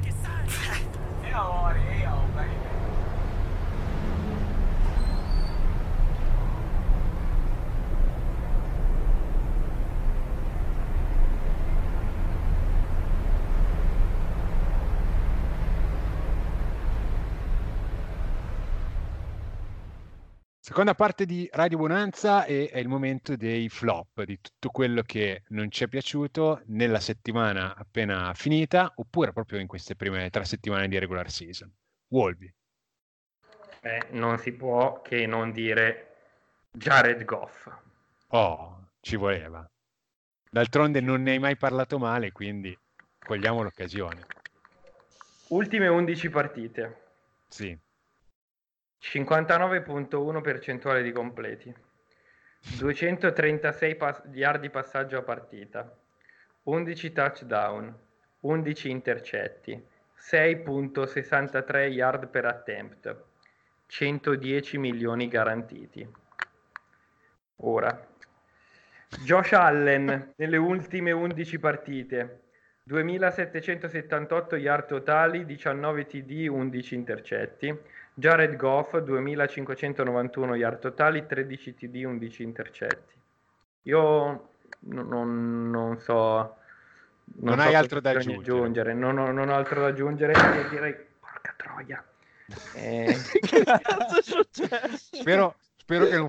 Seconda parte di Radio Bonanza e è il momento dei flop, di tutto quello che non ci è piaciuto nella settimana appena finita oppure proprio in queste prime 3 settimane di regular season. Wolby. Non si può che non dire Jared Goff. Oh, ci voleva. D'altronde non ne hai mai parlato male, quindi cogliamo l'occasione. Ultime 11 partite. Sì. 59.1% di completi, 236 yard di passaggio a partita, 11 touchdown, 11 intercetti, 6.63 yard per attempt, 110 milioni garantiti. Ora, Josh Allen nelle ultime 11 partite, 2.778 yard totali, 19 TD, 11 intercetti. Jared Goff, 2.591 yard totali, 13 TD, 11 intercetti. Io non so... Non hai altro da aggiungere. Non ho altro da aggiungere. E direi, porca troia. Che cazzo è successo? Spero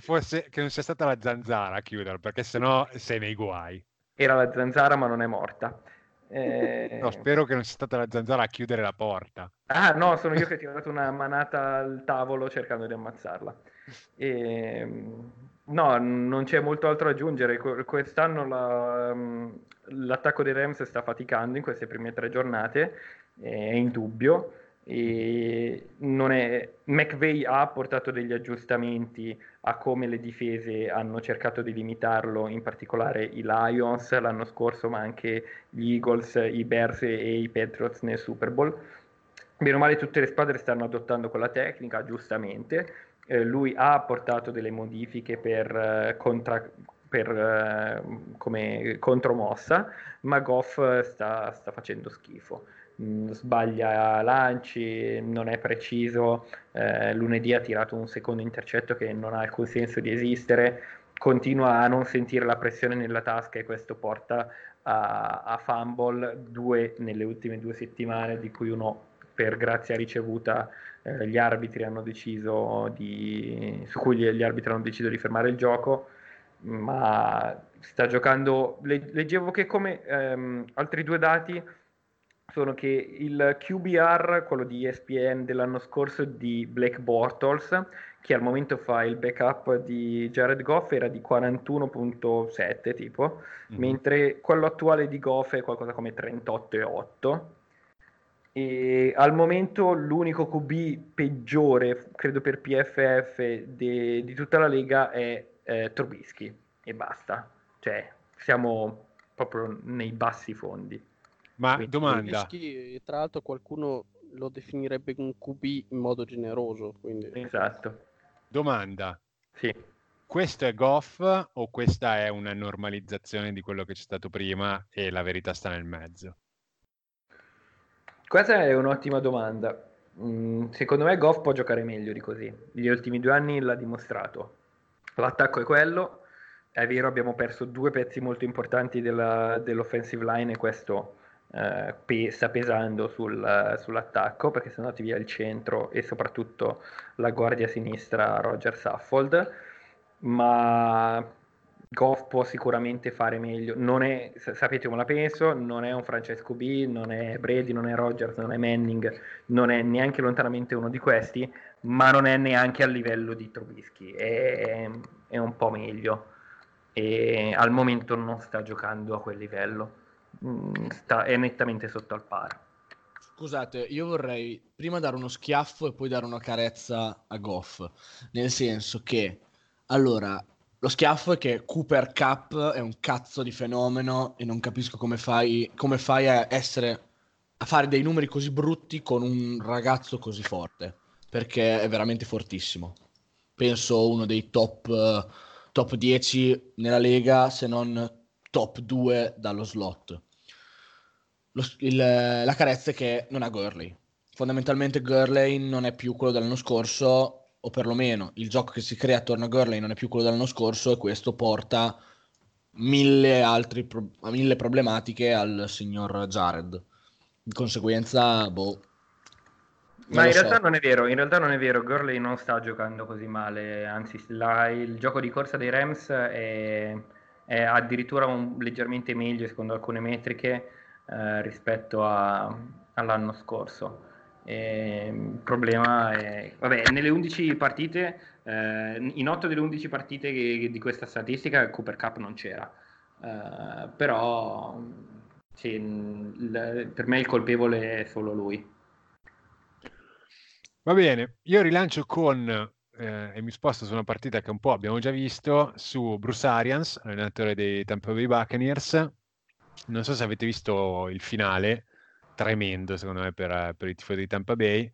che non sia stata la zanzara a chiuderlo, perché sennò sei nei guai. Era la zanzara, ma non è morta. No, spero che non sia stata la zanzara a chiudere la porta. Ah no, sono io che ti ho dato una manata al tavolo cercando di ammazzarla. No, non c'è molto altro da aggiungere. Quest'anno l'attacco dei Rams sta faticando in queste prime 3 giornate, è indubbio. McVay ha portato degli aggiustamenti a come le difese hanno cercato di limitarlo, in particolare i Lions l'anno scorso, ma anche gli Eagles, i Bears e i Patriots nel Super Bowl. Bene o male tutte le squadre stanno adottando quella tecnica, giustamente. Lui ha portato delle modifiche come contromossa, ma Goff sta facendo schifo. Sbaglia lanci, non è preciso, lunedì ha tirato un secondo intercetto che non ha alcun senso di esistere, continua a non sentire la pressione nella tasca e questo porta a fumble, 2 nelle ultime 2 settimane, di cui uno per grazia ricevuta, su cui gli arbitri hanno deciso di fermare il gioco, ma sta giocando, leggevo che come altri 2 dati sono che il QBR, quello di ESPN dell'anno scorso di Blake Bortles, che al momento fa il backup di Jared Goff, era di 41.7 tipo, mentre quello attuale di Goff è qualcosa come 38.8, e al momento l'unico QB peggiore, credo per PFF, di tutta la Lega è Trubisky, e basta, cioè siamo proprio nei bassi fondi. Ma quindi, domanda, Trubisky, tra l'altro qualcuno lo definirebbe un QB in modo generoso, quindi. Esatto. Domanda, sì. Questo è Goff o questa è una normalizzazione di quello che c'è stato prima e la verità sta nel mezzo? Questa è un'ottima domanda. Secondo me Goff può giocare meglio di così, gli ultimi 2 anni l'ha dimostrato, l'attacco è quello, è vero, abbiamo perso 2 pezzi molto importanti dell'offensive line e questo sta pesando sull'attacco, perché sono andati via il centro e soprattutto la guardia sinistra Roger Saffold, ma Goff può sicuramente fare meglio, non è, sapete come la penso, non è un Francesco B, non è Brady, non è Rodgers, non è Manning, non è neanche lontanamente uno di questi, ma non è neanche a livello di Trubisky, è un po' meglio, e al momento non sta giocando a quel livello, è nettamente sotto al par. Scusate, io vorrei prima dare uno schiaffo e poi dare una carezza a Goff, nel senso che, allora, lo schiaffo è che Cooper Cup è un cazzo di fenomeno e non capisco come fai a essere, a fare dei numeri così brutti con un ragazzo così forte, perché è veramente fortissimo. Penso uno dei top 10 nella Lega, se non top 2 dallo slot. La carezza è che non ha Gurley. Fondamentalmente Gurley non è più quello dell'anno scorso, o perlomeno il gioco che si crea attorno a Gurley non è più quello dell'anno scorso, e questo porta mille problematiche al signor Jared. Di conseguenza, ma in realtà non è vero, Gurley non sta giocando così male, anzi il gioco di corsa dei Rams è addirittura leggermente meglio secondo alcune metriche rispetto all'anno scorso. Il problema è, vabbè, nelle 11 partite, in 8 delle 11 partite di questa statistica Cooper Cup non c'era, però sì, per me il colpevole è solo lui. Va bene, io rilancio con e mi sposto su una partita che un po' abbiamo già visto, su Bruce Arians, allenatore dei Tampa Bay Buccaneers. Non so se avete visto il finale, tremendo secondo me per i tifosi di Tampa Bay.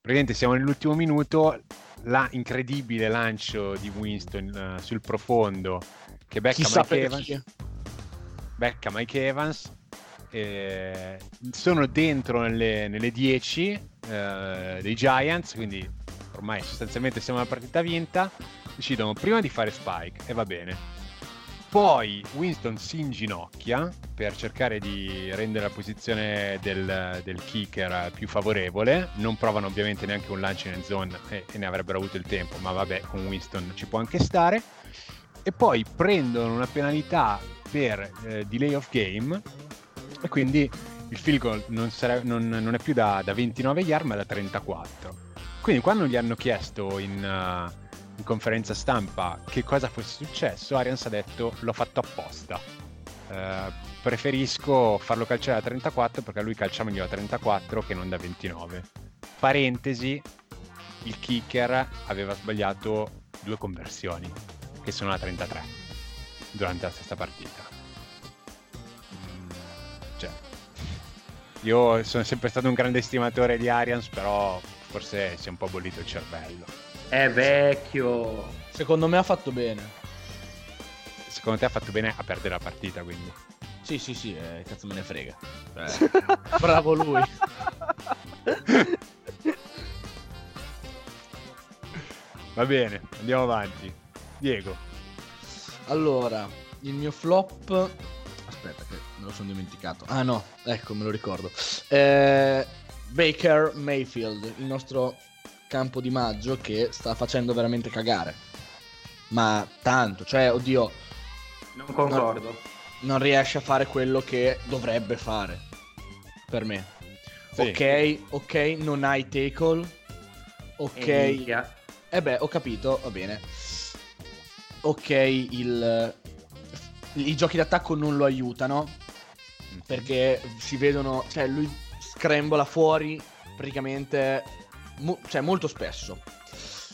Praticamente siamo nell'ultimo minuto, la incredibile lancio di Winston sul profondo che becca Mike Evans, sono dentro nelle 10 dei Giants, quindi ormai sostanzialmente siamo una partita vinta. Decidono prima di fare spike e va bene, poi Winston si inginocchia per cercare di rendere la posizione del kicker più favorevole. Non provano ovviamente neanche un lancio in zone e ne avrebbero avuto il tempo, ma vabbè, con Winston ci può anche stare. E poi prendono una penalità per delay of game, e quindi il field goal non è più da 29 yard ma da 34. Quindi quando gli hanno chiesto in conferenza stampa che cosa fosse successo, Arians ha detto: l'ho fatto apposta, preferisco farlo calciare a 34 perché a lui calcia meglio a 34 che non da 29. Parentesi, il kicker aveva sbagliato 2 conversioni che sono a 33 durante la stessa partita. Cioè, io sono sempre stato un grande estimatore di Arians, però forse si è un po' bollito il cervello. È vecchio. Secondo me ha fatto bene. Secondo te ha fatto bene a perdere la partita, quindi? Sì, cazzo me ne frega. Bravo lui. Va bene, andiamo avanti. Diego. Allora, il mio flop... Aspetta che me lo sono dimenticato. Ah no, ecco, me lo ricordo. Baker Mayfield, il nostro... campo di maggio, che sta facendo veramente cagare, ma tanto, cioè, oddio, non concordo, non riesce a fare quello che dovrebbe fare, per me. Sì. Ok, non hai tackle, ok, ho capito, va bene, ok, i giochi d'attacco non lo aiutano, perché si vedono, cioè lui scrambola fuori praticamente... cioè molto spesso,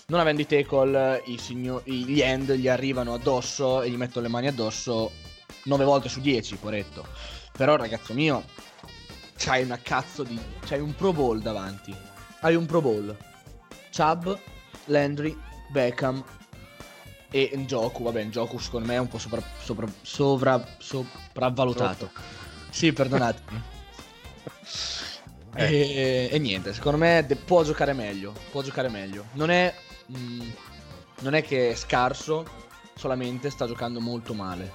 non avendo i tackle, gli end gli arrivano addosso e gli mettono le mani addosso 9 volte su 10, corretto. Però ragazzo mio, c'hai un Pro Bowl davanti, hai un Pro Bowl, Chubb, Landry, Beckham e Njoku. Vabbè, Njoku secondo me è un po' sopravvalutato. Sì, perdonatemi. E niente, secondo me può giocare meglio. Non è che è scarso, solamente sta giocando molto male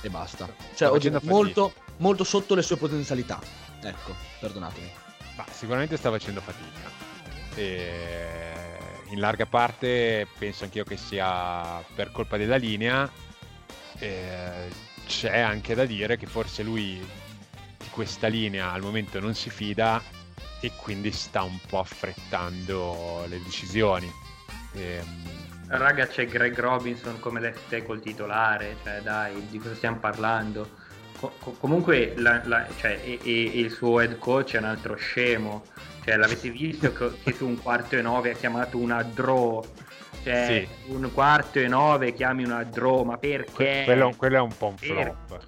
e basta. Cioè, molto, molto sotto le sue potenzialità. Ecco, perdonatemi. Ma sicuramente sta facendo fatica. E in larga parte penso anch'io che sia per colpa della linea, C'è anche da dire che forse lui di questa linea al momento non si fida e quindi sta un po' affrettando le decisioni. Raga, c'è Greg Robinson come left tackle titolare, cioè dai, di cosa stiamo parlando? Comunque cioè, il suo head coach è un altro scemo, cioè l'avete visto che su un 4-9 ha chiamato una draw? Cioè, sì. Un 4-9 chiami una draw, ma perché? Quello è un po' un flop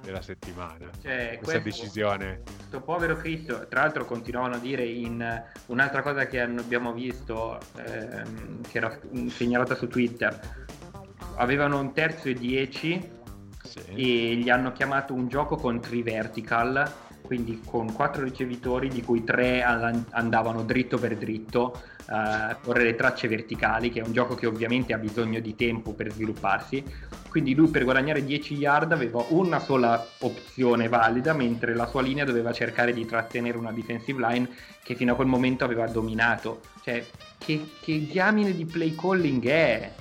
della settimana, cioè, questa decisione. Questo povero Cristo, tra l'altro continuavano a dire in un'altra cosa che abbiamo visto, che era segnalata su Twitter, avevano un 3rd e 10, sì. E gli hanno chiamato un gioco con 3 vertical, quindi con 4 ricevitori di cui 3 andavano dritto per dritto a correre le tracce verticali, che è un gioco che ovviamente ha bisogno di tempo per svilupparsi, quindi lui per guadagnare 10 yard aveva una sola opzione valida, mentre la sua linea doveva cercare di trattenere una defensive line che fino a quel momento aveva dominato. Cioè che diamine di play calling è?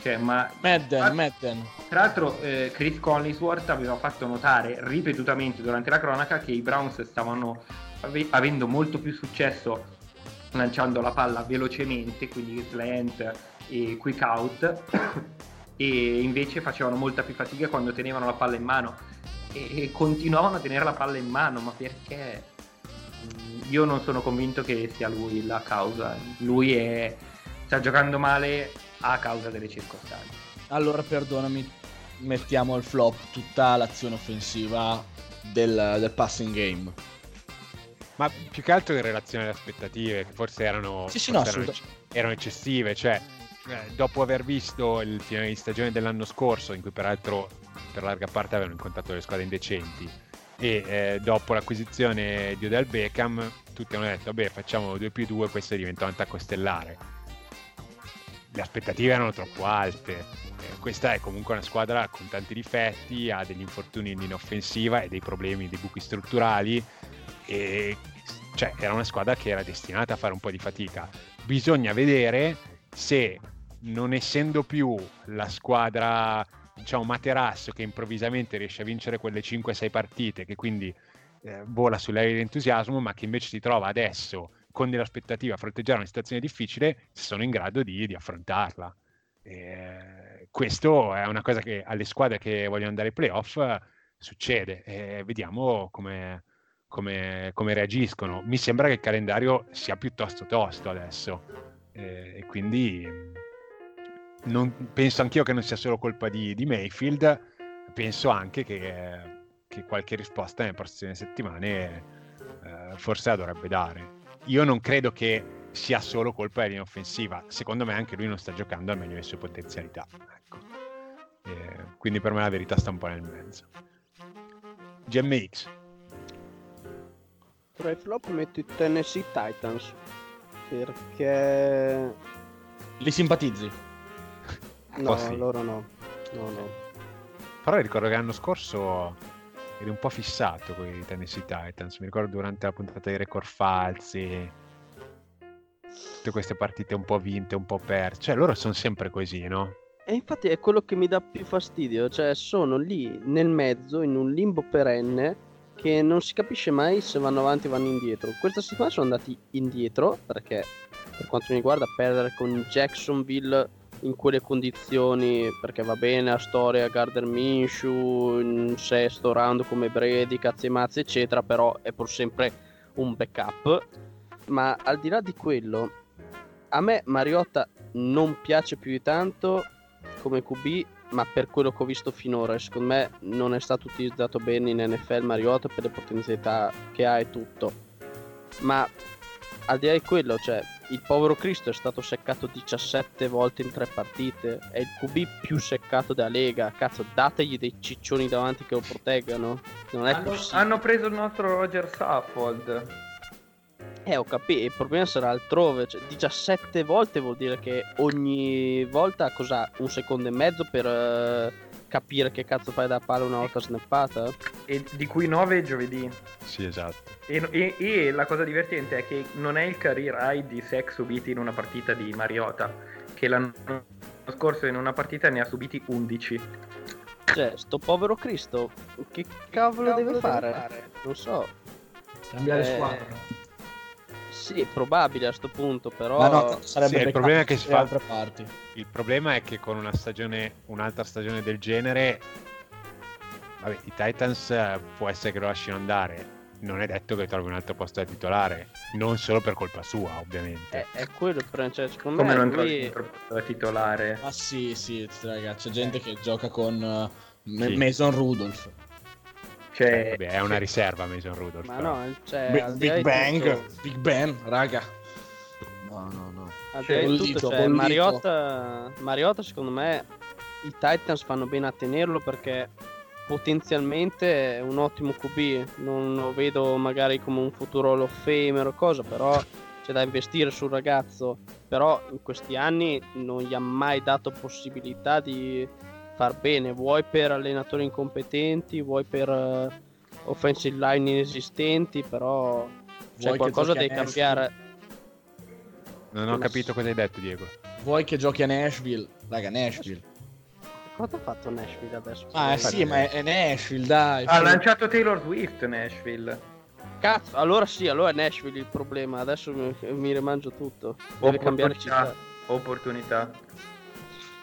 Cioè, ma Madden. Tra l'altro Chris Collinsworth aveva fatto notare ripetutamente durante la cronaca che i Browns stavano avendo molto più successo lanciando la palla velocemente, quindi slant e quick out, e invece facevano molta più fatica quando tenevano la palla in mano, e continuavano a tenere la palla in mano, ma perché? Io non sono convinto che sia lui la causa, lui sta giocando male a causa delle circostanze. Allora perdonami, mettiamo al flop tutta l'azione offensiva del passing game. Ma più che altro in relazione alle aspettative, che forse erano eccessive, cioè dopo aver visto il finale di stagione dell'anno scorso, in cui peraltro per larga parte avevano incontrato le squadre indecenti, e dopo l'acquisizione di Odell Beckham tutti hanno detto vabbè, facciamo 2+2, questo diventa un attacco stellare. Le aspettative erano troppo alte, questa è comunque una squadra con tanti difetti, ha degli infortuni in offensiva e dei problemi, dei buchi strutturali, e cioè era una squadra che era destinata a fare un po' di fatica. Bisogna vedere se, non essendo più la squadra, diciamo, materasso che improvvisamente riesce a vincere quelle 5-6 partite, che quindi vola sull'aria di entusiasmo, ma che invece si trova adesso con dell'aspettativa a fronteggiare una situazione difficile, se sono in grado di affrontarla. Questo è una cosa che alle squadre che vogliono andare ai playoff succede, e vediamo come reagiscono. Mi sembra che il calendario sia piuttosto tosto adesso, e quindi penso anch'io che non sia solo colpa di Mayfield, penso anche che qualche risposta nelle prossime settimane forse la dovrebbe dare. Io non credo che sia solo colpa della linea offensiva, secondo me anche lui non sta giocando al meglio delle sue potenzialità, ecco. Quindi per me la verità sta un po' nel mezzo. GMX, tra i flop metto i Tennessee Titans, perché li simpatizzi? No, sì. Loro no. Però ricordo che l'anno scorso eri un po' fissato con i Tennessee Titans, mi ricordo durante la puntata dei record falsi, tutte queste partite un po' vinte, un po' perse, cioè loro sono sempre così, no? E infatti è quello che mi dà più fastidio, cioè sono lì nel mezzo, in un limbo perenne, che non si capisce mai se vanno avanti o vanno indietro. Questa settimana sono andati indietro, perché per quanto mi riguarda perdere con Jacksonville in quelle condizioni, perché va bene la storia, Gardner Minshew in 6º round come Brady, cazzi e mazzi eccetera, però è pur sempre un backup. Ma al di là di quello, a me Mariota non piace più di tanto come QB, ma per quello che ho visto finora, secondo me non è stato utilizzato bene in NFL Mariota per le potenzialità che ha e tutto. Ma al di là di quello, cioè, il povero Cristo è stato seccato 17 volte in 3 partite, è il QB più seccato della Lega, cazzo, dategli dei ciccioni davanti che lo proteggano, non è possibile. Hanno preso il nostro Roger Saffold. Ho capito, il problema sarà altrove, cioè, 17 volte vuol dire che ogni volta cos'ha, 1,5 secondi per capire che cazzo fai da palla una volta snappata? E di cui 9 giovedì. Sì, esatto. E la cosa divertente è che non è il career high di sack subiti in una partita di Mariota, che l'anno scorso in una partita ne ha subiti 11. Cioè, sto povero Cristo, che cavolo deve fare? Non so. Cambiare squadra. Sì, è probabile a sto punto, però. Ma no, sarebbe sì, il problema è che si fa altre parti. Il problema è che con una stagione, un'altra stagione del genere, vabbè, i Titans può essere che lo lasciano andare. Non è detto che trovi un altro posto da titolare, non solo per colpa sua, ovviamente. È quello, Francesco. Come me non trovi un altro posto da titolare? Ma sì, sì, ragazzi, c'è gente che gioca con sì. Mason Rudolph. Cioè, vabbè, è una riserva Mason Rudolph. Ma però. No, cioè, Big Ben, raga. No. Cioè, Mariota, secondo me, i Titans fanno bene a tenerlo perché potenzialmente è un ottimo QB, non lo vedo magari come un futuro Hall of Famer o cosa, però c'è da investire sul ragazzo, però in questi anni non gli ha mai dato possibilità di far bene, vuoi per allenatori incompetenti, vuoi per offensive line inesistenti, però c'è qualcosa da cambiare. Non ho capito cosa hai detto, Diego. Vuoi che giochi a Nashville? Raga, Nashville. Cosa ha fatto Nashville adesso? Ah sì, ma è Nashville, dai. Ha lanciato Taylor Swift Nashville. Cazzo, allora è Nashville il problema. Adesso mi rimangio tutto. Deve cambiare città. Opportunità.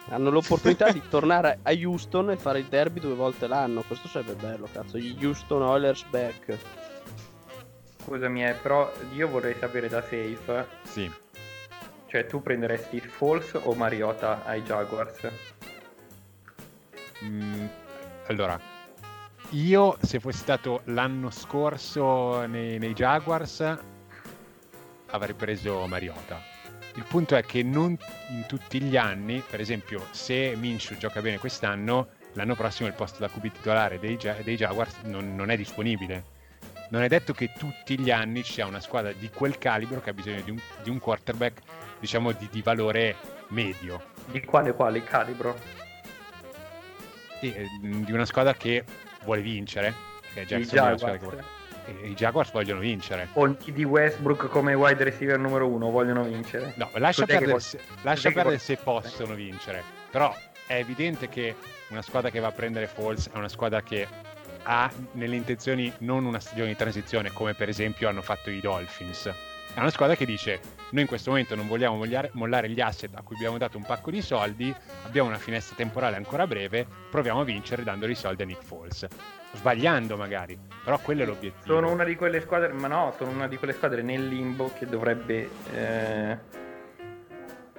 Hanno l'opportunità di tornare a Houston e fare il derby 2 volte l'anno. Questo sarebbe bello, cazzo. Gli Houston Oilers back. Scusami, però io vorrei sapere da Safe. Sì. Cioè, tu prenderesti Foles o Mariota ai Jaguars? Allora, io se fossi stato l'anno scorso nei Jaguars avrei preso Mariota. Il punto è che non in tutti gli anni, per esempio se Minshew gioca bene quest'anno, l'anno prossimo il posto da QB titolare dei Jaguars non è disponibile. Non è detto che tutti gli anni ci sia una squadra di quel calibro che ha bisogno di un quarterback, diciamo di valore medio. Di quale calibro? Di una squadra che vuole vincere, i Jaguars vogliono vincere, o di Westbrook come wide receiver numero 1 vogliono vincere. No, lascia perdere se possono vincere, però è evidente che una squadra che va a prendere Foles è una squadra che ha nelle intenzioni non una stagione di transizione come per esempio hanno fatto i Dolphins. È una squadra che dice: noi in questo momento non vogliamo mollare gli asset a cui abbiamo dato un pacco di soldi, abbiamo una finestra temporale ancora breve, proviamo a vincere dandoli i soldi a Nick Foles. Sbagliando magari, però quello è l'obiettivo. Sono una di quelle squadre nel limbo che dovrebbe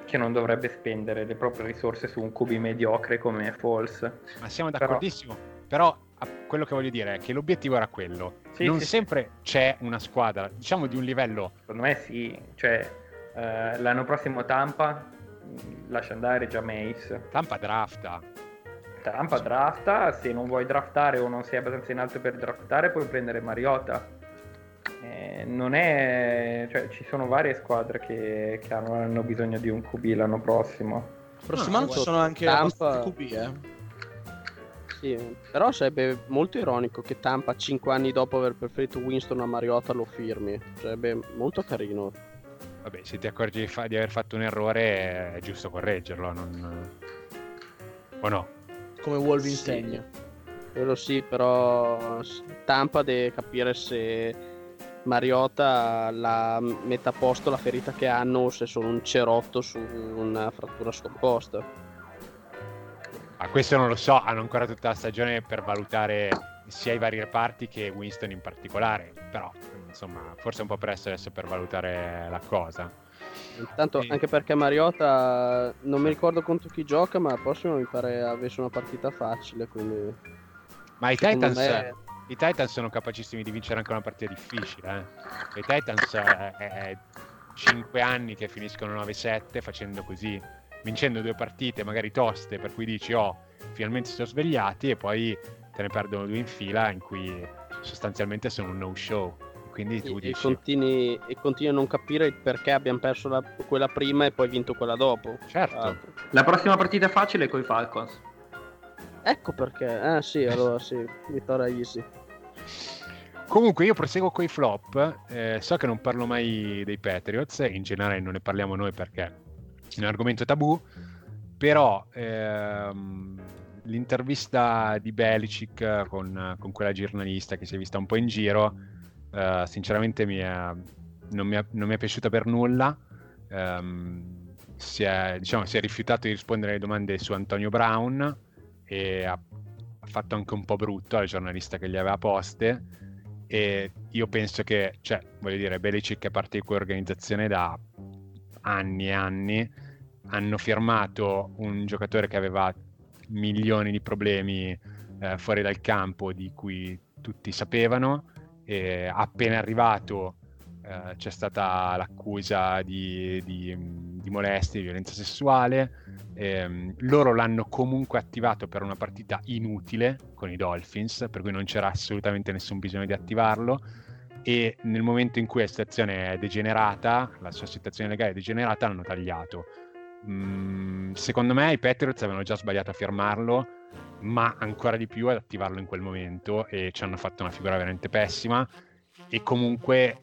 che non dovrebbe spendere le proprie risorse su un QB mediocre come Foles. Ma siamo d'accordissimo, però quello che voglio dire è che l'obiettivo era quello. Sempre c'è una squadra, diciamo, di un livello. Secondo me sì, cioè l'anno prossimo Tampa lascia andare Jameis. Tampa drafta, se non vuoi draftare o non sei abbastanza in alto per draftare puoi prendere Mariota. Non è, cioè, ci sono varie squadre che hanno bisogno di un QB l'anno prossimo. Prossimo anno ci sono anche Tampa QB, Sì, però sarebbe molto ironico che Tampa 5 anni dopo aver preferito Winston a Mariota lo firmi, sarebbe molto carino. Vabbè, se ti accorgi di aver fatto un errore è giusto correggerlo, o no? Come Wolverine segna. Quello sì, però Tampa deve capire se Mariota la mette a posto la ferita che hanno o se sono un cerotto su una frattura scomposta. A questo non lo so, hanno ancora tutta la stagione per valutare sia i vari reparti che Winston in particolare, però insomma forse è un po' presto adesso per valutare la cosa. Intanto anche perché Mariota non mi ricordo contro chi gioca, ma al prossimo mi pare avesse una partita facile, quindi. Ma i Titans sono capacissimi di vincere anche una partita difficile, I Titans è 5 anni che finiscono 9-7 facendo così, vincendo 2 partite magari toste per cui dici finalmente si sono svegliati, e poi te ne perdono 2 in fila in cui sostanzialmente sono un no show, quindi tu dici continui a non capire il perché abbiamo perso quella prima e poi vinto quella dopo. Certo, la prossima partita facile è coi Falcons, ecco perché sì, allora sì, vittoria easy. Comunque io proseguo coi flop, so che non parlo mai dei Patriots, in generale non ne parliamo noi perché è un argomento tabù, però l'intervista di Belichick con quella giornalista che si è vista un po' in giro, sinceramente non mi è piaciuta per nulla. Si è rifiutato di rispondere alle domande su Antonio Brown e ha fatto anche un po' brutto al giornalista che gli aveva poste, e io penso che, cioè, voglio dire, Belichick è parte di quell'organizzazione da anni e anni, hanno firmato un giocatore che aveva milioni di problemi fuori dal campo di cui tutti sapevano, e appena arrivato c'è stata l'accusa di molestie, di violenza sessuale. Loro l'hanno comunque attivato per una partita inutile con i Dolphins, per cui non c'era assolutamente nessun bisogno di attivarlo, e nel momento in cui la situazione è degenerata, la sua situazione legale è degenerata, l'hanno tagliato. Secondo me i Patriots avevano già sbagliato a firmarlo, ma ancora di più ad attivarlo in quel momento, e ci hanno fatto una figura veramente pessima. E comunque,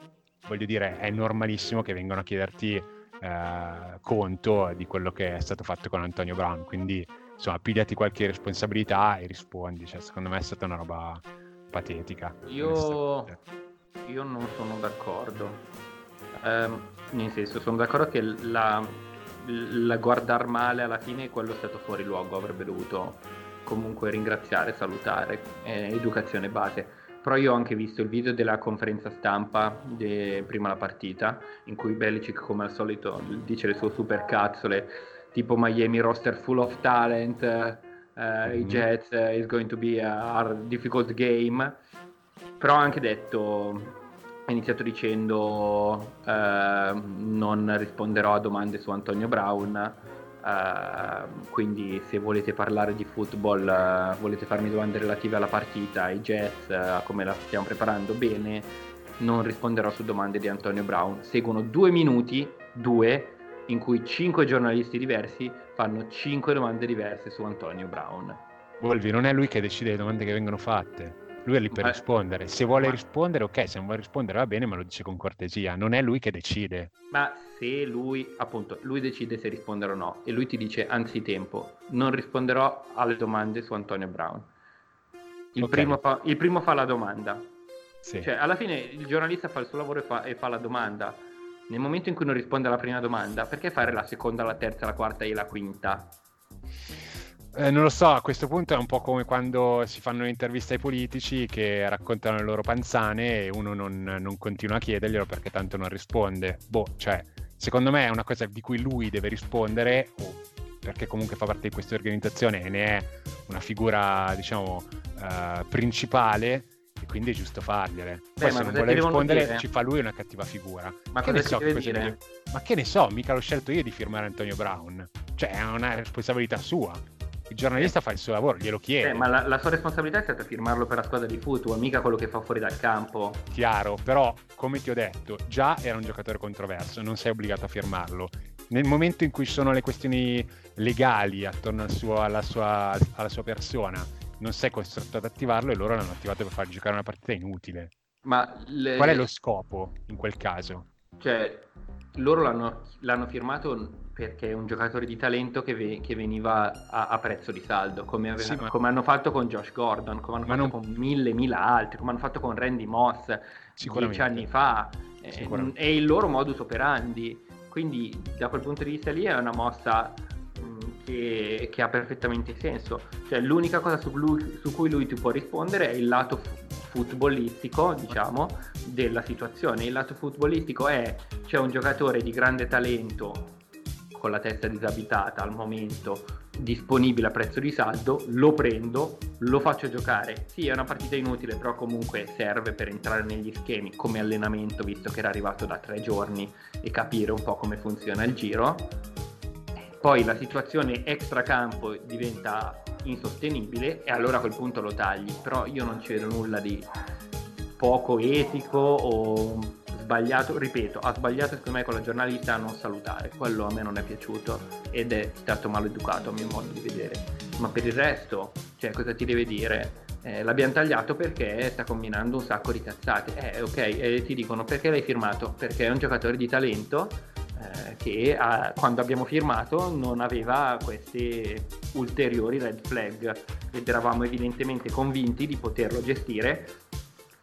voglio dire, è normalissimo che vengano a chiederti conto di quello che è stato fatto con Antonio Brown, quindi insomma pigliati qualche responsabilità e rispondi. Cioè, secondo me è stata una roba patetica. Io non sono d'accordo, nel senso, sono d'accordo che la guardar male alla fine, quello è stato fuori luogo, avrebbe dovuto comunque ringraziare, salutare, educazione base. Però io ho anche visto il video della conferenza stampa prima la partita, in cui Belichick, come al solito, dice le sue supercazzole tipo Miami roster full of talent, i Jets is going to be a difficult game. Però ha anche detto, ha iniziato dicendo non risponderò a domande su Antonio Brown, quindi se volete parlare di football, volete farmi domande relative alla partita, ai Jets, come la stiamo preparando bene, non risponderò su domande di Antonio Brown. Seguono 2 minuti in cui 5 giornalisti diversi fanno 5 domande diverse su Antonio Brown. Volvi, non è lui che decide le domande che vengono fatte. Lui è lì per rispondere, se vuole rispondere ok, se non vuole rispondere va bene, ma lo dice con cortesia, non è lui che decide. Ma se lui, appunto, lui decide se rispondere o no, e lui ti dice anzitempo, non risponderò alle domande su Antonio Brown. Il primo fa la domanda, sì. Cioè alla fine il giornalista fa il suo lavoro e fa la domanda. Nel momento in cui non risponde alla prima domanda, perché fare la seconda, la terza, la quarta e la quinta? Non lo so, a questo punto è un po' come quando si fanno interviste ai politici che raccontano le loro panzane e uno non continua a chiederglielo perché tanto non risponde. Cioè, secondo me è una cosa di cui lui deve rispondere, perché comunque fa parte di questa organizzazione e ne è una figura, diciamo, principale, e quindi è giusto fargliele. Poi se non vuole rispondere dire? Ci fa lui una cattiva figura. Ma che ne so, ma che ne so, mica l'ho scelto io di firmare Antonio Brown. Cioè, è una responsabilità sua. Il giornalista fa il suo lavoro, glielo chiede. Ma la sua responsabilità è stata firmarlo per la squadra di football, mica quello che fa fuori dal campo. Chiaro, però, come ti ho detto, già era un giocatore controverso, non sei obbligato a firmarlo. Nel momento in cui ci sono le questioni legali attorno alla sua persona, non sei costretto ad attivarlo, e loro l'hanno attivato per far giocare una partita inutile. Qual è lo scopo in quel caso? Cioè, loro l'hanno firmato perché è un giocatore di talento che veniva a prezzo di saldo, come hanno fatto con Josh Gordon, come hanno fatto con mille altri, come hanno fatto con Randy Moss 10 anni fa, è il loro modus operandi. Quindi da quel punto di vista lì è una mossa che ha perfettamente senso. Cioè, l'unica cosa su cui lui ti può rispondere è il lato footballistico, diciamo, della situazione. Il lato footballistico è: c'è un giocatore di grande talento con la testa disabitata al momento disponibile a prezzo di saldo, lo prendo, lo faccio giocare. Sì, è una partita inutile, però comunque serve per entrare negli schemi come allenamento, visto che era arrivato da 3 giorni, e capire un po' come funziona il giro. Poi la situazione extracampo diventa insostenibile, e allora a quel punto lo tagli. Però io non c'ero nulla di poco etico o sbagliato. Ripeto, ha sbagliato secondo me con la giornalista a non salutare, quello a me non è piaciuto ed è stato maleducato a mio modo di vedere. Ma per il resto, cioè, cosa ti deve dire? L'abbiamo tagliato perché sta combinando un sacco di cazzate. Ok, ti dicono perché l'hai firmato? Perché è un giocatore di talento, che quando abbiamo firmato non aveva queste ulteriori red flag ed eravamo evidentemente convinti di poterlo gestire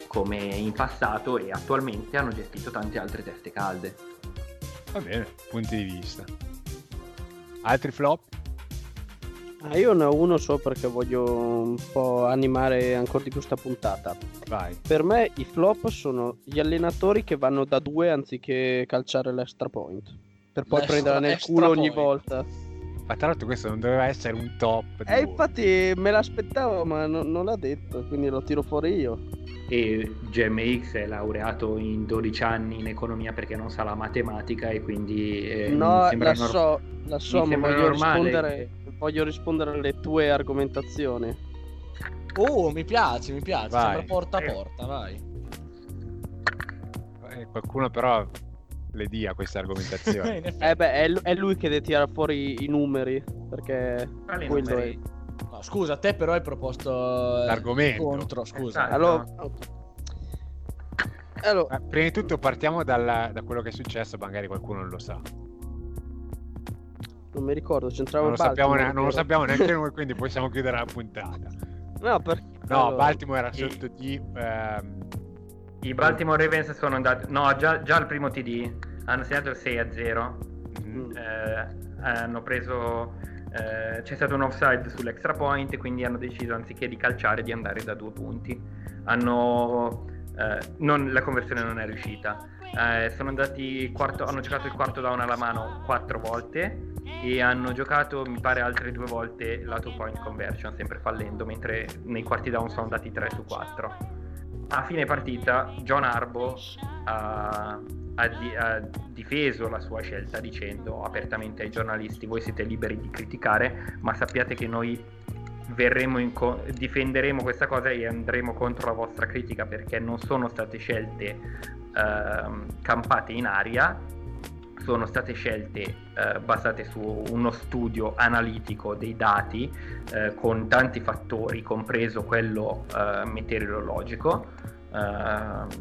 come in passato e attualmente hanno gestito tante altre teste calde. Va bene, punti di vista. Altri flop? Io ne ho uno so perché voglio un po' animare ancora di più sta puntata. Vai. Per me i flop sono gli allenatori che vanno da due anziché calciare l'extra point per poi prenderla nel culo point. Ogni volta. Ma tra l'altro questo non doveva essere un top. Infatti me l'aspettavo ma non l'ha detto, quindi lo tiro fuori io. E GMX è laureato in 12 anni in economia perché non sa la matematica e quindi no, la so ma voglio rispondere alle tue argomentazioni. Oh, mi piace, sembra porta a porta, vai. Qualcuno però le dia queste argomentazioni. È lui che deve tirare fuori i numeri, perché quali quello numeri? È... No, scusa, te però hai proposto l'argomento contro, scusa. Esatto. Allora, prima di tutto partiamo da quello che è successo, magari qualcuno non lo sa. Non mi ricordo, c'entrava non lo sappiamo neanche noi, quindi possiamo chiudere la puntata. No, perché allora, Baltimore era sotto di i Baltimore Ravens sono andati già al primo TD hanno segnato il 6-0. Mm-hmm. Hanno preso c'è stato un offside sull'extra point, quindi hanno deciso anziché di calciare di andare da 2 punti. La conversione non è riuscita. Sono andati hanno giocato il quarto down alla mano 4 volte e hanno giocato mi pare altre 2 volte la 2-point conversion, sempre fallendo, mentre nei quarti down sono andati 3 su 4. A fine partita John Harbaugh ha difeso la sua scelta dicendo apertamente ai giornalisti: voi siete liberi di criticare, ma sappiate che noi difenderemo questa cosa e andremo contro la vostra critica, perché non sono state scelte campate in aria, sono state scelte basate su uno studio analitico dei dati con tanti fattori, compreso quello meteorologico.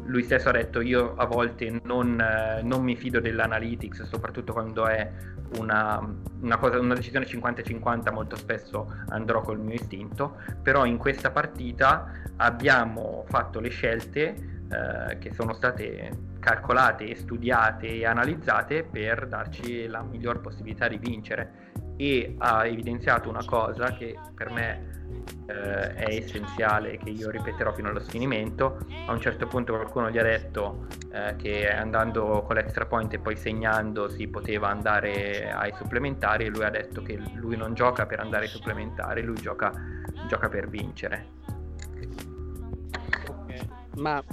Lui stesso ha detto: io a volte non mi fido dell'analytics, soprattutto quando è una decisione 50-50, molto spesso andrò col mio istinto, però in questa partita abbiamo fatto le scelte che sono state calcolate e studiate e analizzate per darci la miglior possibilità di vincere. E ha evidenziato una cosa che per me è essenziale, che io ripeterò fino allo sfinimento. A un certo punto qualcuno gli ha detto che andando con l'extra point e poi segnando si poteva andare ai supplementari, e lui ha detto che lui non gioca per andare ai supplementari, lui gioca per vincere. Okay. Ma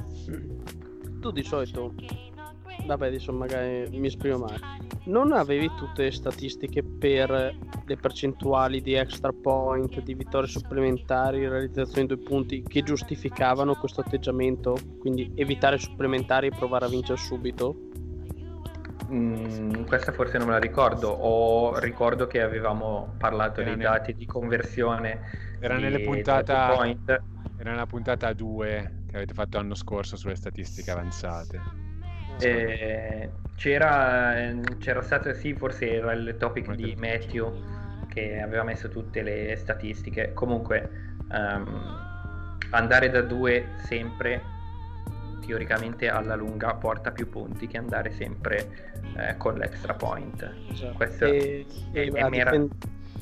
tu di solito, vabbè, insomma, magari mi esprimo male, non avevi tutte le statistiche per le percentuali di extra point, di vittorie supplementari, realizzazione di 2 punti che giustificavano questo atteggiamento, quindi evitare supplementari e provare a vincere subito? Questa forse non me la ricordo, o ricordo che avevamo parlato dei dati di conversione, era nella puntata 2 che avete fatto l'anno scorso sulle statistiche avanzate. C'era stato, sì, forse era il topic di Matthew che aveva messo tutte le statistiche. Comunque andare da 2 sempre teoricamente alla lunga porta più punti che andare sempre con l'extra point. Esatto. Questo è mera...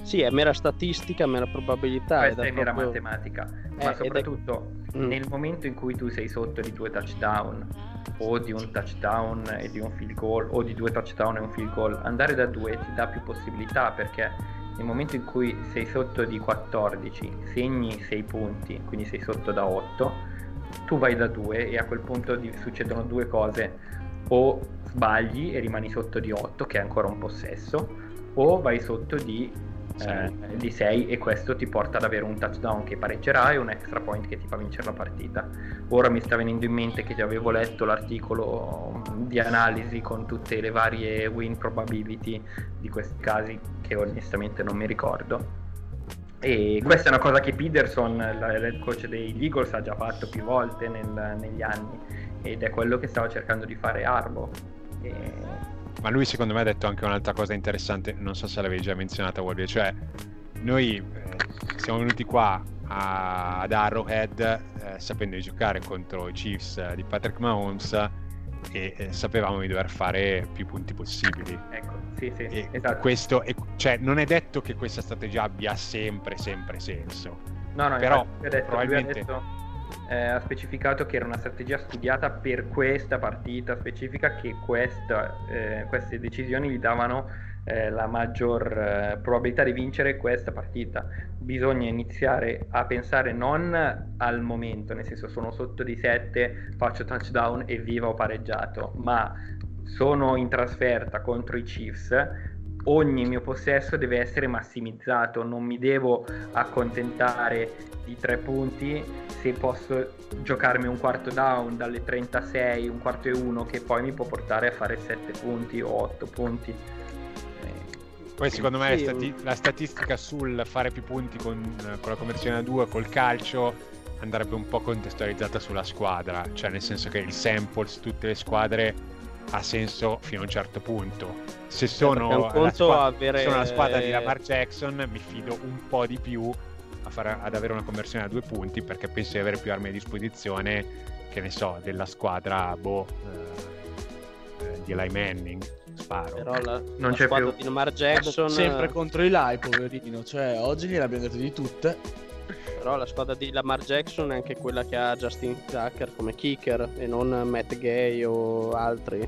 Sì, è mera statistica, mera probabilità. Questa è mera matematica, ma soprattutto nel momento in cui tu sei sotto di 2 touchdown, o di un touchdown e di un field goal, o di 2 touchdown e un field goal, andare da 2 ti dà più possibilità, perché nel momento in cui sei sotto di 14, segni 6 punti, quindi sei sotto da 8, tu vai da 2 e a quel punto succedono 2 cose: o sbagli e rimani sotto di 8, che è ancora un possesso, o vai sotto di 6 e questo ti porta ad avere un touchdown che pareggerà e un extra point che ti fa vincere la partita. Ora mi sta venendo in mente che avevo letto l'articolo di analisi con tutte le varie win probability di questi casi che onestamente non mi ricordo, e questa è una cosa che Peterson, il coach degli Eagles, ha già fatto più volte negli anni, ed è quello che stava cercando di fare Harbaugh. ma lui secondo me ha detto anche un'altra cosa interessante, non so se l'avevi già menzionata, Wolby, cioè noi siamo venuti qua ad Arrowhead sapendo di giocare contro i Chiefs di Patrick Mahomes e sapevamo di dover fare più punti possibili, ecco, sì, e esatto. Questo è, cioè non è detto che questa strategia abbia sempre senso, no, però infatti, probabilmente ha specificato che era una strategia studiata per questa partita specifica, che queste decisioni gli davano la maggior probabilità di vincere questa partita. Bisogna iniziare a pensare non al momento, nel senso sono sotto di 7, faccio touchdown e viva, ho pareggiato, ma sono in trasferta contro i Chiefs, ogni mio possesso deve essere massimizzato, non mi devo accontentare di 3 punti se posso giocarmi un quarto down dalle 36, un quarto e uno, che poi mi può portare a fare 7 punti o 8 punti. Poi secondo me la statistica sul fare più punti con la conversione a 2 col calcio andrebbe un po' contestualizzata sulla squadra, cioè nel senso che il sample su tutte le squadre ha senso fino a un certo punto. Se sono sono la squadra di Lamar Jackson, mi fido un po' di più ad avere una conversione a 2 punti, perché penso di avere più armi a disposizione, che ne so, della squadra di Eli Manning. Sparo. Però non c'è più di Lamar Jackson sempre contro i Lai, poverino, cioè oggi gliel'abbiamo detto di tutte. Però la squadra di Lamar Jackson è anche quella che ha Justin Tucker come kicker e non Matt Gay o altri.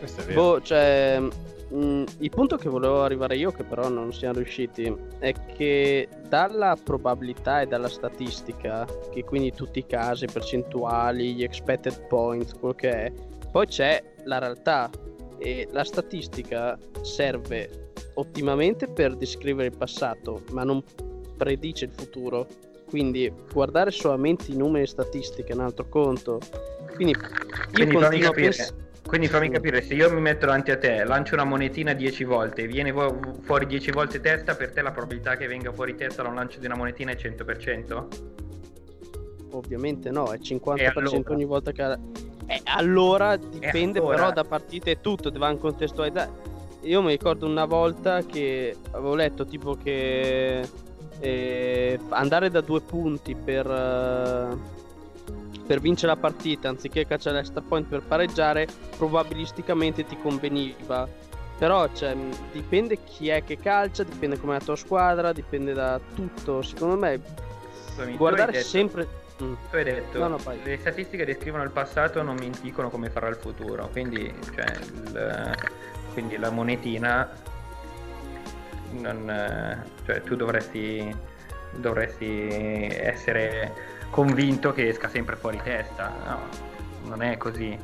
Questo è vero. Cioè il punto che volevo arrivare io, che però non siamo riusciti, è che dalla probabilità e dalla statistica, che quindi tutti i casi, percentuali, gli expected points, quello che è, poi c'è la realtà. E la statistica serve ottimamente per descrivere il passato, ma non predice il futuro. Quindi guardare solamente i numeri e statistiche è un altro conto. Quindi fammi capire, se io mi metto davanti a te, lancio una monetina 10 volte e viene fuori 10 volte testa, per te la probabilità che venga fuori testa da un lancio di una monetina è 100%? Ovviamente no, è 50% allora. Ogni volta che... allora dipende allora. Però da partite è tutto, deve anche contestualizzare. Io mi ricordo una volta che avevo letto tipo che andare da 2 punti per vincere la partita anziché cacciare l'extra point per pareggiare probabilisticamente ti conveniva. Però cioè, dipende chi è che calcia, dipende com'è la tua squadra, dipende da tutto. Secondo me guardare sempre... Tu hai detto le statistiche descrivono il passato, non mi dicono come farà il futuro, quindi la monetina non, cioè tu dovresti essere convinto che esca sempre fuori testa, no, non è così,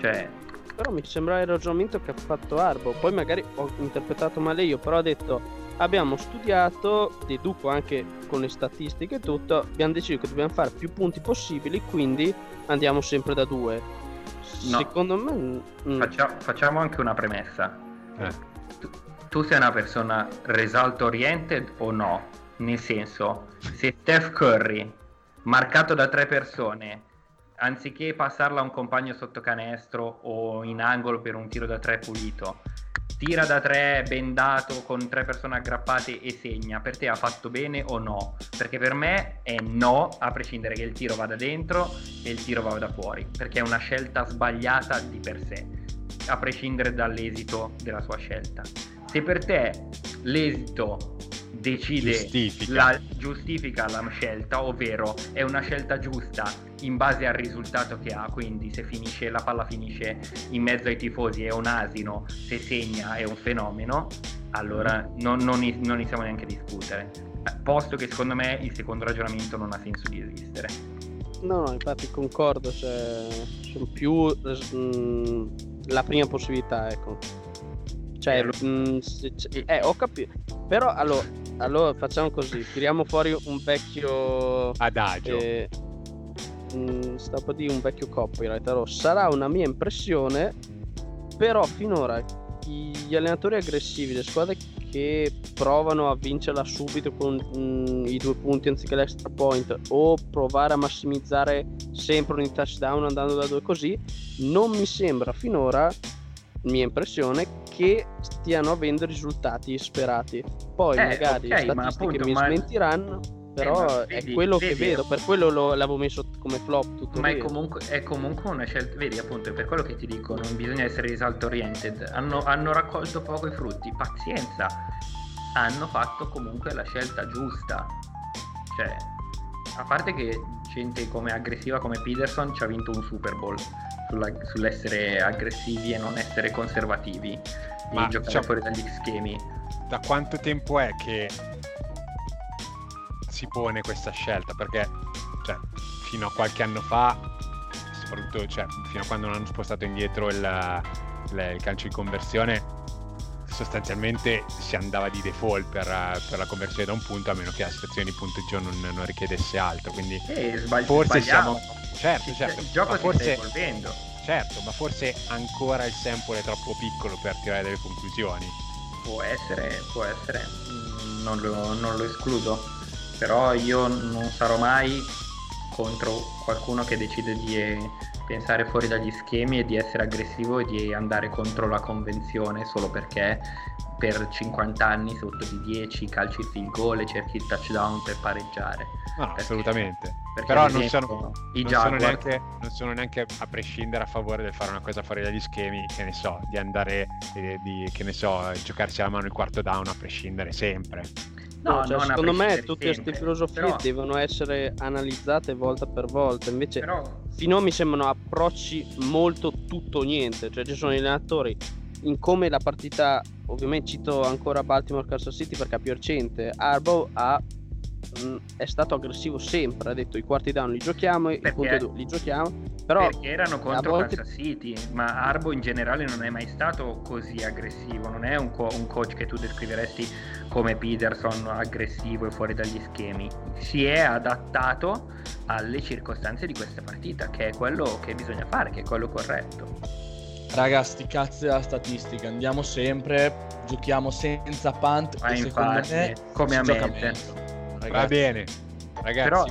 cioè. Però mi sembra il ragionamento che ha fatto Harbaugh, poi magari ho interpretato male io, però ha detto abbiamo studiato, deduco anche con le statistiche e tutto, abbiamo deciso che dobbiamo fare più punti possibili, quindi andiamo sempre da 2. No. Secondo me facciamo anche una premessa. Tu sei una persona result oriented o no? Nel senso, se Steph Curry marcato da 3 persone, anziché passarla a un compagno sotto canestro o in angolo per un tiro da 3 pulito, tira da 3 bendato con 3 persone aggrappate e segna, per te ha fatto bene o no? Perché per me è no, a prescindere che il tiro vada dentro e il tiro vada fuori, perché è una scelta sbagliata di per sé, a prescindere dall'esito della sua scelta. Se per te l'esito giustifica la scelta, ovvero è una scelta giusta in base al risultato che ha, quindi se finisce la palla finisce in mezzo ai tifosi è un asino, se segna è un fenomeno, allora non iniziamo neanche a discutere, posto che secondo me il secondo ragionamento non ha senso di esistere. No, infatti concordo, cioè sono più la prima possibilità, ecco, cioè ho capito, però allora facciamo così, tiriamo fuori un vecchio adagio, stavo a dire un vecchio copyright, allora sarà una mia impressione, però finora gli allenatori aggressivi, le squadre che provano a vincerla subito con i 2 punti anziché l'extra point, o provare a massimizzare sempre un touchdown andando da 2 così, non mi sembra finora, mia impressione, che stiano avendo risultati sperati. Poi magari okay, statistiche smentiranno, però vedi, è quello che vedo, per quello l'avevo messo come flop tutto. Ma è comunque una scelta, vedi, appunto, è per quello che ti dico, non bisogna essere result oriented. Hanno raccolto poco i frutti, pazienza, hanno fatto comunque la scelta giusta. Cioè, a parte che gente come aggressiva come Peterson ci ha vinto un Super Bowl sull'essere aggressivi e non essere conservativi, ma giocare fuori dagli schemi. Da quanto tempo è che si pone questa scelta? Perché fino a qualche anno fa, soprattutto fino a quando non hanno spostato indietro il calcio di conversione, sostanzialmente si andava di default per la conversione da un punto, a meno che la situazione di punteggio non richiedesse altro, quindi forse sbagliamo. Certo, il gioco si sta evolvendo. Certo, ma forse ancora il sample è troppo piccolo per tirare delle conclusioni. Può essere, non lo escludo, però io non sarò mai contro qualcuno che decide di pensare fuori dagli schemi e di essere aggressivo e di andare contro la convenzione solo perché per 50 anni sotto di 10 calci il field goal e cerchi il touchdown per pareggiare. No, perché, assolutamente. Perché però non sono neanche a prescindere a favore del fare una cosa fuori dagli schemi, che ne so, di andare giocarsi alla mano il quarto down a prescindere sempre. No, secondo me tutte queste filosofie devono essere analizzate volta per volta, invece finora mi sembrano approcci molto tutto o niente, ci sono gli allenatori in come la partita, ovviamente cito ancora Baltimore Kansas City perché è più recente, Harbaugh è stato aggressivo sempre, ha detto i quarti down li giochiamo, i punti li giochiamo, però perché erano contro Kansas City, ma Harbaugh in generale non è mai stato così aggressivo, non è un coach che tu descriveresti come Peterson aggressivo e fuori dagli schemi, si è adattato alle circostanze di questa partita, che è quello che bisogna fare, che è quello corretto. Raga, sti cazzi della statistica, andiamo sempre, giochiamo senza punt, e secondo me come a me. Va bene, ragazzi. Però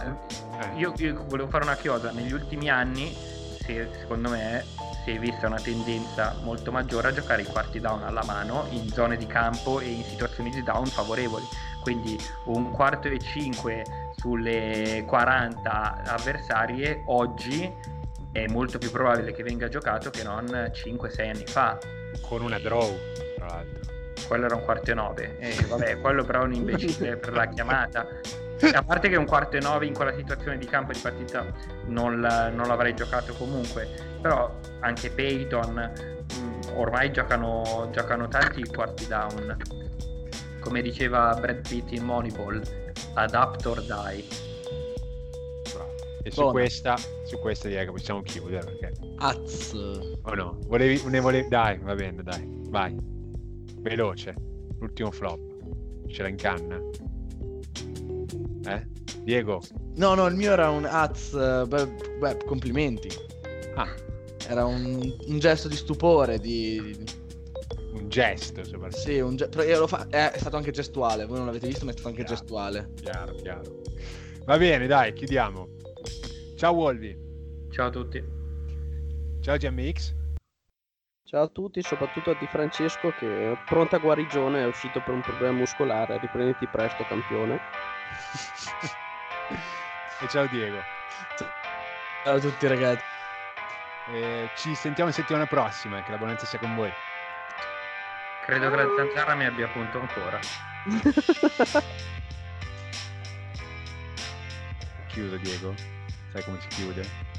io volevo fare una chiosa. Negli ultimi anni, secondo me, si è vista una tendenza molto maggiore a giocare i quarti down alla mano in zone di campo e in situazioni di down favorevoli. Quindi un quarto e 5 sulle 40 avversarie oggi è molto più probabile che venga giocato che non 5-6 anni fa. Con una draw, tra l'altro. Quello era un quarto e 9, vabbè, quello però è un imbecille per la chiamata. A parte che un quarto e 9 in quella situazione di campo di partita non l'avrei giocato comunque, però anche Peyton ormai giocano tanti i quarti down, come diceva Brad Pitt in Moneyball, adapt or die. E su questa direi che possiamo chiudere perché... Azz! Oh no, volevi... Dai, va bene, dai, vai. Veloce, l'ultimo flop, ce l'ha in canna, Diego? No, il mio era un complimenti. Era un gesto di stupore, un gesto soprattutto. Sì, è stato anche gestuale, voi non l'avete visto ma è stato anche gestuale. Chiaro. Va bene, dai, chiudiamo. Ciao Wolvi. Ciao a tutti. Ciao GMX. Ciao a tutti, soprattutto a Di Francesco che è pronta guarigione, è uscito per un problema muscolare, riprenditi presto campione. E ciao Diego. Ciao a tutti ragazzi. Ci sentiamo settimana prossima, che la bonanza sia con voi. Credo che la zanzara mi abbia punto ancora. Chiuso Diego, sai come si chiude?